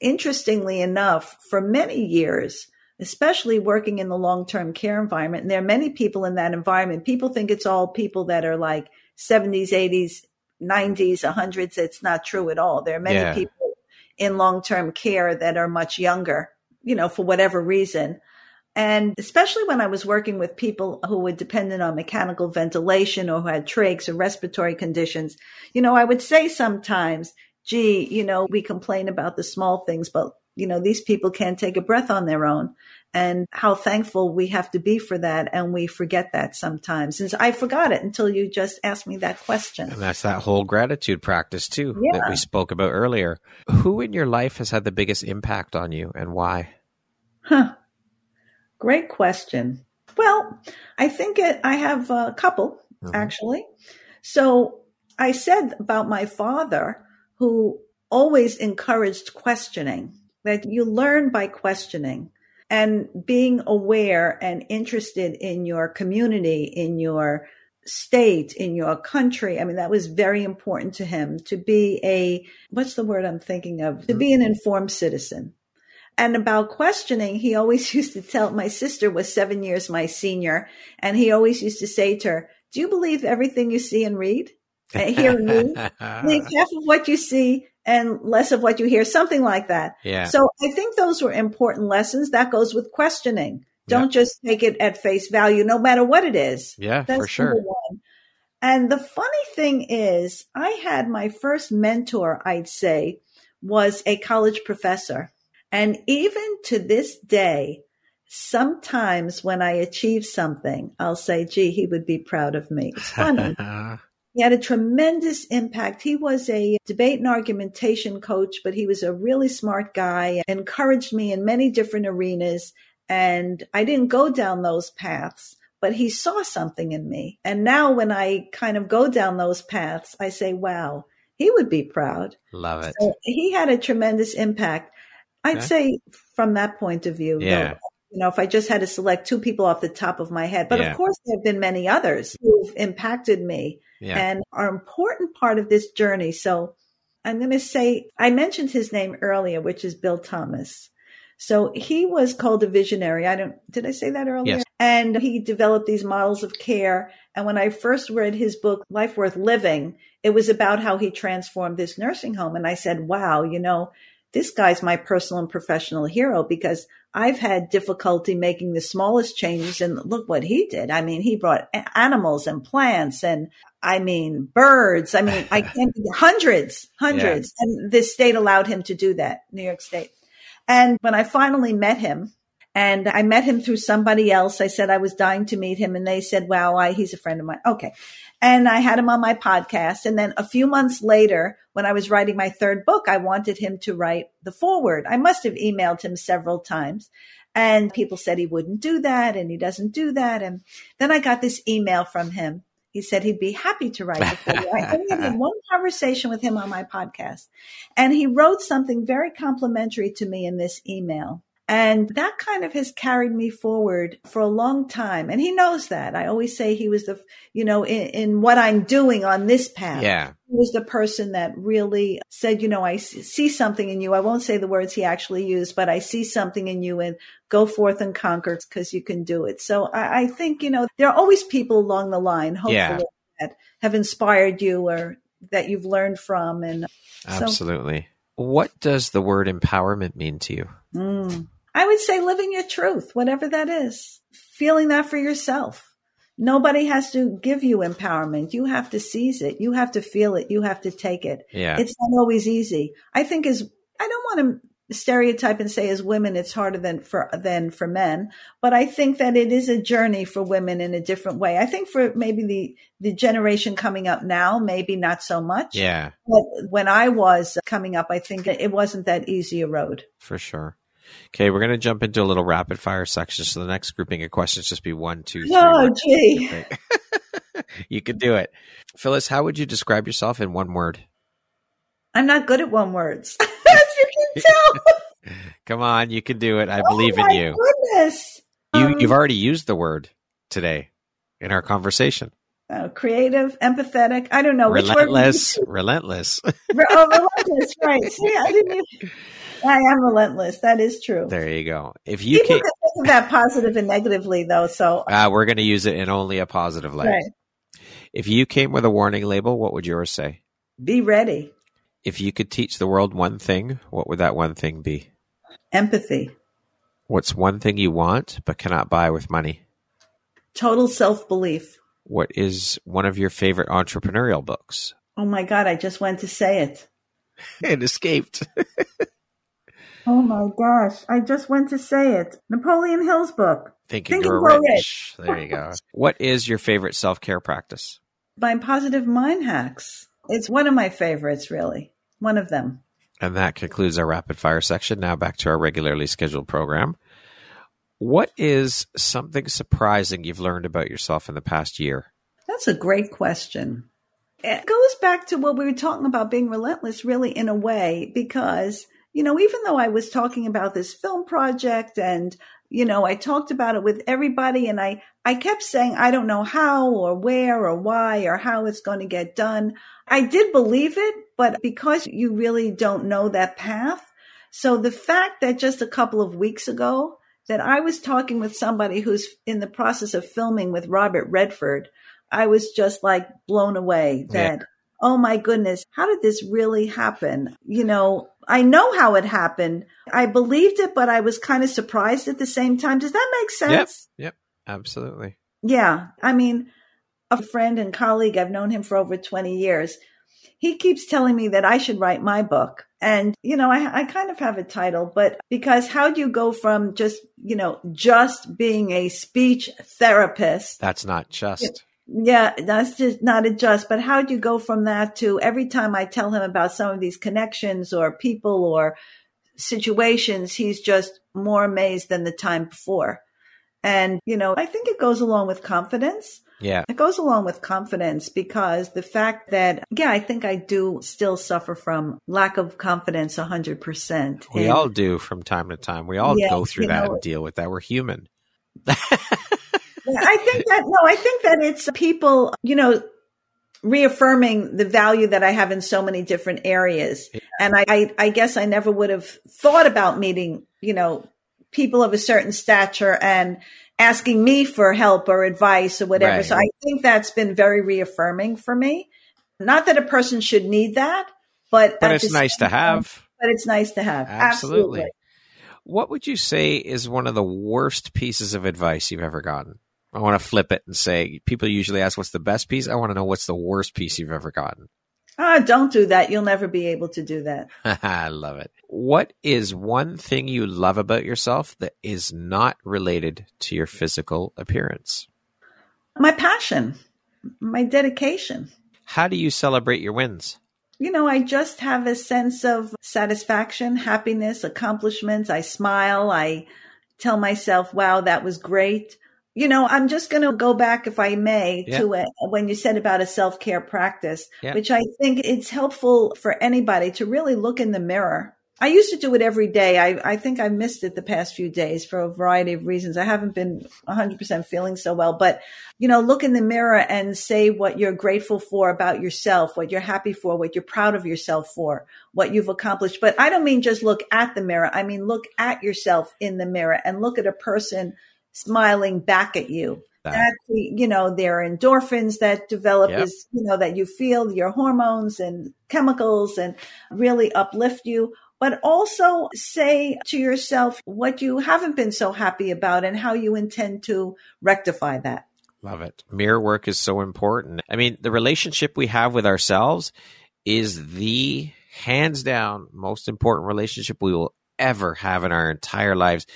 interestingly enough, for many years, especially working in the long-term care environment, and there are many people in that environment, people think it's all people that are like 70s, 80s, 90s, 100s. It's not true at all. There are many people in long-term care that are much younger, you know, for whatever reason. And especially when I was working with people who were dependent on mechanical ventilation or who had trachs or respiratory conditions, you know, I would say sometimes, gee, you know, we complain about the small things, but, you know, these people can't take a breath on their own. And how thankful we have to be for that. And we forget that sometimes. And I forgot it until you just asked me that question. And that's that whole gratitude practice, too, that we spoke about earlier. Who in your life has had the biggest impact on you and why? Huh. Great question. Well, I think I have a couple, actually. So I said about my father, who always encouraged questioning, that you learn by questioning. And being aware and interested in your community, in your state, in your country. I mean, that was very important to him, to be to be an informed citizen. And about questioning, he always used to tell, my sister was 7 years my senior, and he always used to say to her, do you believe everything you see and read? And hear and read? Believe half of what you see and less of what you hear, something like that. Yeah. So I think those were important lessons. That goes with questioning. Don't just take it at face value, no matter what it is. Yeah, that's for sure. One. And the funny thing is, I had my first mentor, I'd say, was a college professor. And even to this day, sometimes when I achieve something, I'll say, gee, he would be proud of me. It's funny. He had a tremendous impact. He was a debate and argumentation coach, but he was a really smart guy, encouraged me in many different arenas. And I didn't go down those paths, but he saw something in me. And now when I kind of go down those paths, I say, wow, he would be proud. Love it. So he had a tremendous impact. I'd say from that point of view, though, you know, if I just had to select two people off the top of my head, but of course there have been many others who've impacted me and are an important part of this journey. So I'm going to say, I mentioned his name earlier, which is Bill Thomas. So he was called a visionary. Did I say that earlier? Yes. And he developed these models of care. And when I first read his book, Life Worth Living, it was about how he transformed this nursing home. And I said, wow, you know, this guy's my personal and professional hero, because I've had difficulty making the smallest changes. And look what he did. I mean, he brought animals and plants and, I mean, birds. I mean, I can't think hundreds. Yeah. And this state allowed him to do that, New York State. And when I finally met him, and I met him through somebody else, I said I was dying to meet him. And they said, wow, he's a friend of mine. Okay. And I had him on my podcast. And then a few months later, when I was writing my third book, I wanted him to write the foreword. I must have emailed him several times. And people said he wouldn't do that, and he doesn't do that. And then I got this email from him. He said he'd be happy to write the foreword. I only had one conversation with him on my podcast. And he wrote something very complimentary to me in this email. And that kind of has carried me forward for a long time. And he knows that. I always say he was in what I'm doing on this path. Yeah. He was the person that really said, you know, I see something in you. I won't say the words he actually used, but I see something in you, and go forth and conquer, because you can do it. So I think, you know, there are always people along the line, hopefully, that have inspired you or that you've learned from. And absolutely. So, what does the word empowerment mean to you? I would say living your truth, whatever that is, feeling that for yourself. Nobody has to give you empowerment. You have to seize it. You have to feel it. You have to take it. Yeah. It's not always easy. I don't want to stereotype and say as women, it's harder than for men, but I think that it is a journey for women in a different way. I think for maybe the generation coming up now, maybe not so much. Yeah. But when I was coming up, I think it wasn't that easy a road. For sure. Okay, we're going to jump into a little rapid fire section. So the next grouping of questions just be 1, 2, 3. Oh, gee. You could do it. Phyllis, how would you describe yourself in one word? I'm not good at one words, as you can tell. Come on, you can do it. I believe in you. Goodness. You've already used the word today in our conversation. Oh, creative, empathetic. I don't know. Relentless. Relentless, right. See, I am relentless. That is true. There you go. If you people can think of that positive and negatively, though, so we're going to use it in only a positive light. Right. If you came with a warning label, what would yours say? Be ready. If you could teach the world one thing, what would that one thing be? Empathy. What's one thing you want but cannot buy with money? Total Self-Belief. What is one of your favorite entrepreneurial books? Oh my God, I just went to say it. It escaped. Oh my gosh, I just went to say it. Napoleon Hill's book. Think and Grow Rich. There you go. What is your favorite self-care practice? My Positive Mind Hacks. It's one of my favorites, really. One of them. And that concludes our rapid fire section. Now back to our regularly scheduled program. What is something surprising you've learned about yourself in the past year? That's a great question. It goes back to what we were talking about, being relentless, really, in a way, because even though I was talking about this film project and, I talked about it with everybody, and I kept saying, I don't know how or where or why or how it's going to get done. I did believe it, but because you really don't know that path. So the fact that just a couple of weeks ago that I was talking with somebody who's in the process of filming with Robert Redford, I was just like blown away that, oh my goodness, how did this really happen? I know how it happened. I believed it, but I was kind of surprised at the same time. Does that make sense? Yep, absolutely. Yeah. I mean, a friend and colleague, I've known him for over 20 years. He keeps telling me that I should write my book. And, I kind of have a title, but because how do you go from just being a speech therapist? That's not just. Yeah, that's just not a just, but how do you go from that to every time I tell him about some of these connections or people or situations, he's just more amazed than the time before. And, I think it goes along with confidence. Yeah. It goes along with confidence because the fact that, I think I do still suffer from lack of confidence 100%. We all do from time to time. We all go through that and deal with that. We're human. I think that it's people, reaffirming the value that I have in so many different areas. Yeah. And I guess I never would have thought about meeting, people of a certain stature and asking me for help or advice or whatever. Right. So I think that's been very reaffirming for me. Not that a person should need that, but it's nice to have. But it's nice to have. Absolutely. What would you say is one of the worst pieces of advice you've ever gotten? I want to flip it and say, people usually ask, what's the best piece? I want to know what's the worst piece you've ever gotten. Don't do that. You'll never be able to do that. I love it. What is one thing you love about yourself that is not related to your physical appearance? My passion, my dedication. How do you celebrate your wins? I just have a sense of satisfaction, happiness, accomplishments. I smile. I tell myself, wow, that was great. I'm just going to go back, if I may, to when you said about a self-care practice, which I think it's helpful for anybody to really look in the mirror. I used to do it every day. I think I missed it the past few days for a variety of reasons. I haven't been 100% feeling so well, but, look in the mirror and say what you're grateful for about yourself, what you're happy for, what you're proud of yourself for, what you've accomplished. But I don't mean just look at the mirror. I mean, look at yourself in the mirror and look at a person smiling back at you. That, there are endorphins that develop, is, that you feel your hormones and chemicals and really uplift you. But also say to yourself what you haven't been so happy about and how you intend to rectify that. Love it. Mirror work is so important. I mean, the relationship we have with ourselves is the hands down most important relationship we will ever have in our entire lives.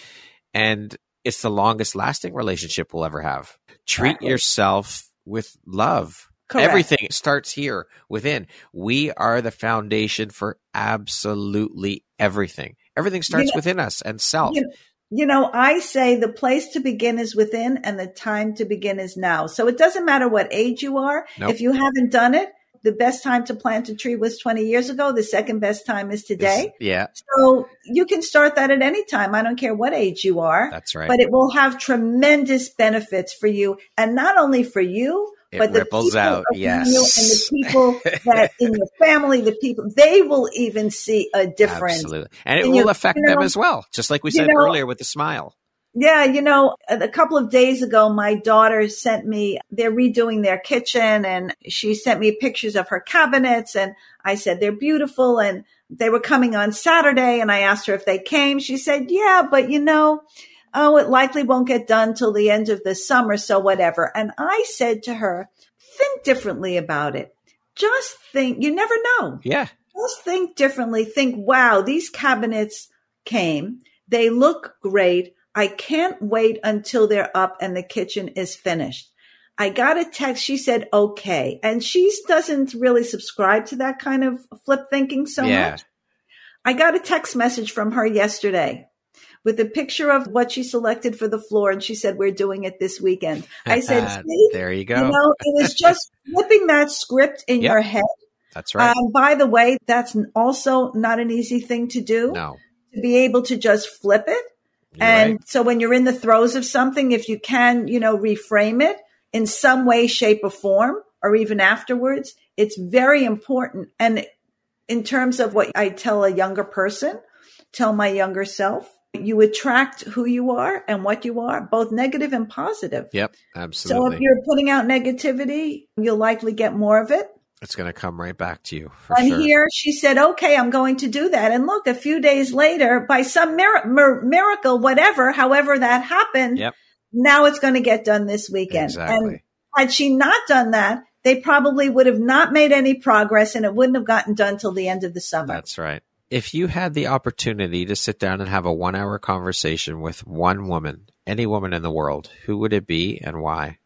And it's the longest lasting relationship we'll ever have. Treat yourself with love. Correct. Everything starts here within. We are the foundation for absolutely everything. Everything starts within us and self. I say the place to begin is within and the time to begin is now. So it doesn't matter what age you are. Nope. If you haven't done it, the best time to plant a tree was 20 years ago. The second best time is today. So you can start that at any time. I don't care what age you are. That's right. But it will have tremendous benefits for you. And not only for you, but the people out, and the people that in your family, the people, they will even see a difference. Absolutely. And it will affect them as well, just like we said earlier with the smile. Yeah. A couple of days ago, my daughter sent me, they're redoing their kitchen, and she sent me pictures of her cabinets. And I said, they're beautiful. And they were coming on Saturday, and I asked her if they came. She said, yeah, but it likely won't get done till the end of the summer, so whatever. And I said to her, think differently about it. Just think, you never know. Yeah. Just think differently. Think, wow, these cabinets came. They look great. I can't wait until they're up and the kitchen is finished. I got a text. She said, okay. And she doesn't really subscribe to that kind of flip thinking so much. I got a text message from her yesterday with a picture of what she selected for the floor. And she said, we're doing it this weekend. I said, there you go. It was just flipping that script in your head. That's right. By the way, that's also not an easy thing to do. No. To be able to just flip it. So when you're in the throes of something, if you can, reframe it in some way, shape, or form, or even afterwards, it's very important. And in terms of what I tell my younger self, you attract who you are and what you are, both negative and positive. Yep, absolutely. So if you're putting out negativity, you'll likely get more of it. It's going to come right back to you. Here she said, okay, I'm going to do that. And look, a few days later, by some miracle, however that happened, now it's going to get done this weekend. Exactly. And had she not done that, they probably would have not made any progress and it wouldn't have gotten done till the end of the summer. That's right. If you had the opportunity to sit down and have a 1-hour conversation with one woman, any woman in the world, who would it be and why?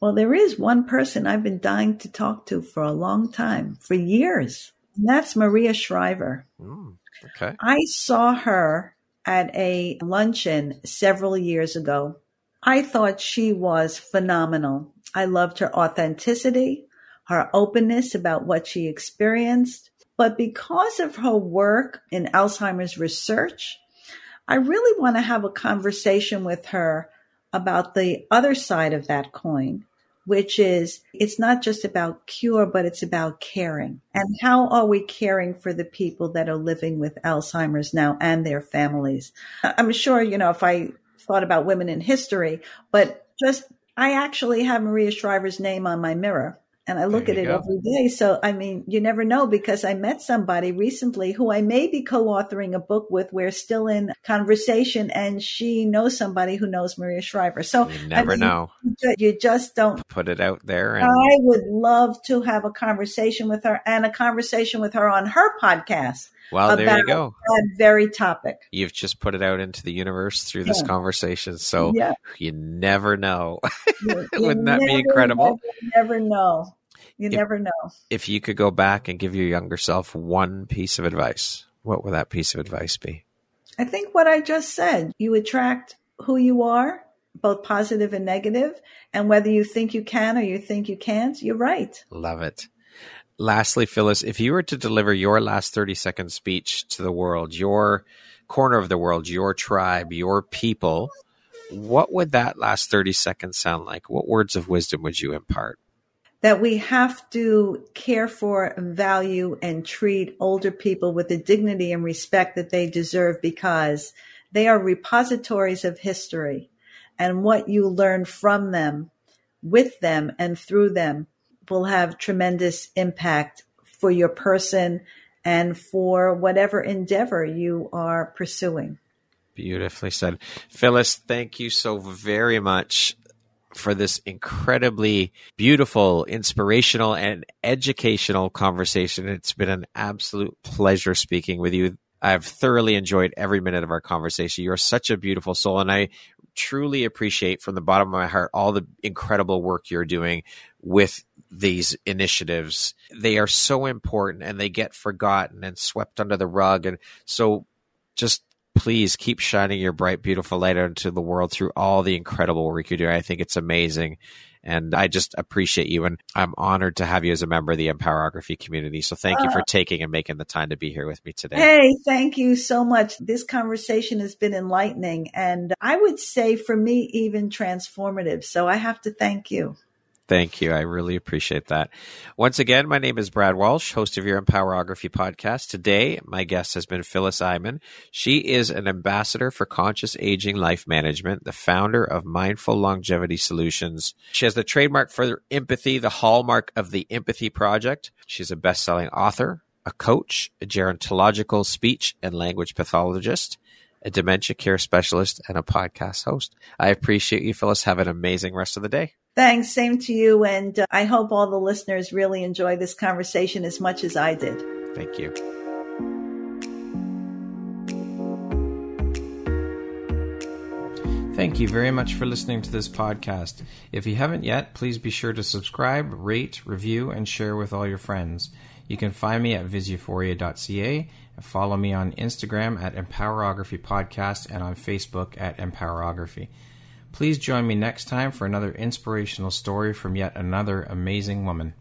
Well, there is one person I've been dying to talk to for a long time, for years, and that's Maria Shriver. Okay. I saw her at a luncheon several years ago. I thought she was phenomenal. I loved her authenticity, her openness about what she experienced. But because of her work in Alzheimer's research, I really want to have a conversation with her about the other side of that coin, which is it's not just about cure, but it's about caring. And how are we caring for the people that are living with Alzheimer's now and their families? I'm sure, if I thought about women in history, but I actually have Maria Shriver's name on my mirror and I look at it every day. So, you never know, because I met somebody recently who I may be co-authoring a book with. We're still in conversation and she knows somebody who knows Maria Shriver. So you never know. You just don't put it out there. And I would love to have a conversation with her and a conversation with her on her podcast. Well, there you go. That very topic. You've just put it out into the universe through this conversation. So you never know. Wouldn't that be incredible? You never know. Never know. If you could go back and give your younger self one piece of advice, what would that piece of advice be? I think what I just said, you attract who you are, both positive and negative. And whether you think you can or you think you can't, you're right. Love it. Lastly, Phyllis, if you were to deliver your last 30-second speech to the world, your corner of the world, your tribe, your people, what would that last 30 seconds sound like? What words of wisdom would you impart? That we have to care for, value, and treat older people with the dignity and respect that they deserve, because they are repositories of history. And what you learn from them, with them, and through them will have tremendous impact for your person and for whatever endeavor you are pursuing. Beautifully said. Phyllis, thank you so very much for this incredibly beautiful, inspirational, and educational conversation. It's been an absolute pleasure speaking with you. I've thoroughly enjoyed every minute of our conversation. You're such a beautiful soul, and I truly appreciate from the bottom of my heart all the incredible work you're doing with these initiatives. They are so important and they get forgotten and swept under the rug. And so just please keep shining your bright, beautiful light out into the world through all the incredible work you're doing. I think it's amazing. And I just appreciate you. And I'm honored to have you as a member of the Empowerography community. So thank you for taking and making the time to be here with me today. Hey, thank you so much. This conversation has been enlightening. And I would say for me, even transformative. So I have to thank you. Thank you. I really appreciate that. Once again, my name is Brad Walsh, host of your Empowerography podcast. Today, my guest has been Phyllis Ayman. She is an ambassador for conscious aging life management, the founder of Mindful Longevity Solutions. She has the trademark for IMpathy, the hallmark of the IMpathy Project. She's a best-selling author, a coach, a gerontological speech and language pathologist, a dementia care specialist, and a podcast host. I appreciate you, Phyllis. Have an amazing rest of the day. Thanks. Same to you. And I hope all the listeners really enjoy this conversation as much as I did. Thank you. Thank you very much for listening to this podcast. If you haven't yet, please be sure to subscribe, rate, review, and share with all your friends. You can find me at visuphoria.ca and follow me on Instagram at Empowerography Podcast and on Facebook at Empowerography. Please join me next time for another inspirational story from yet another amazing woman.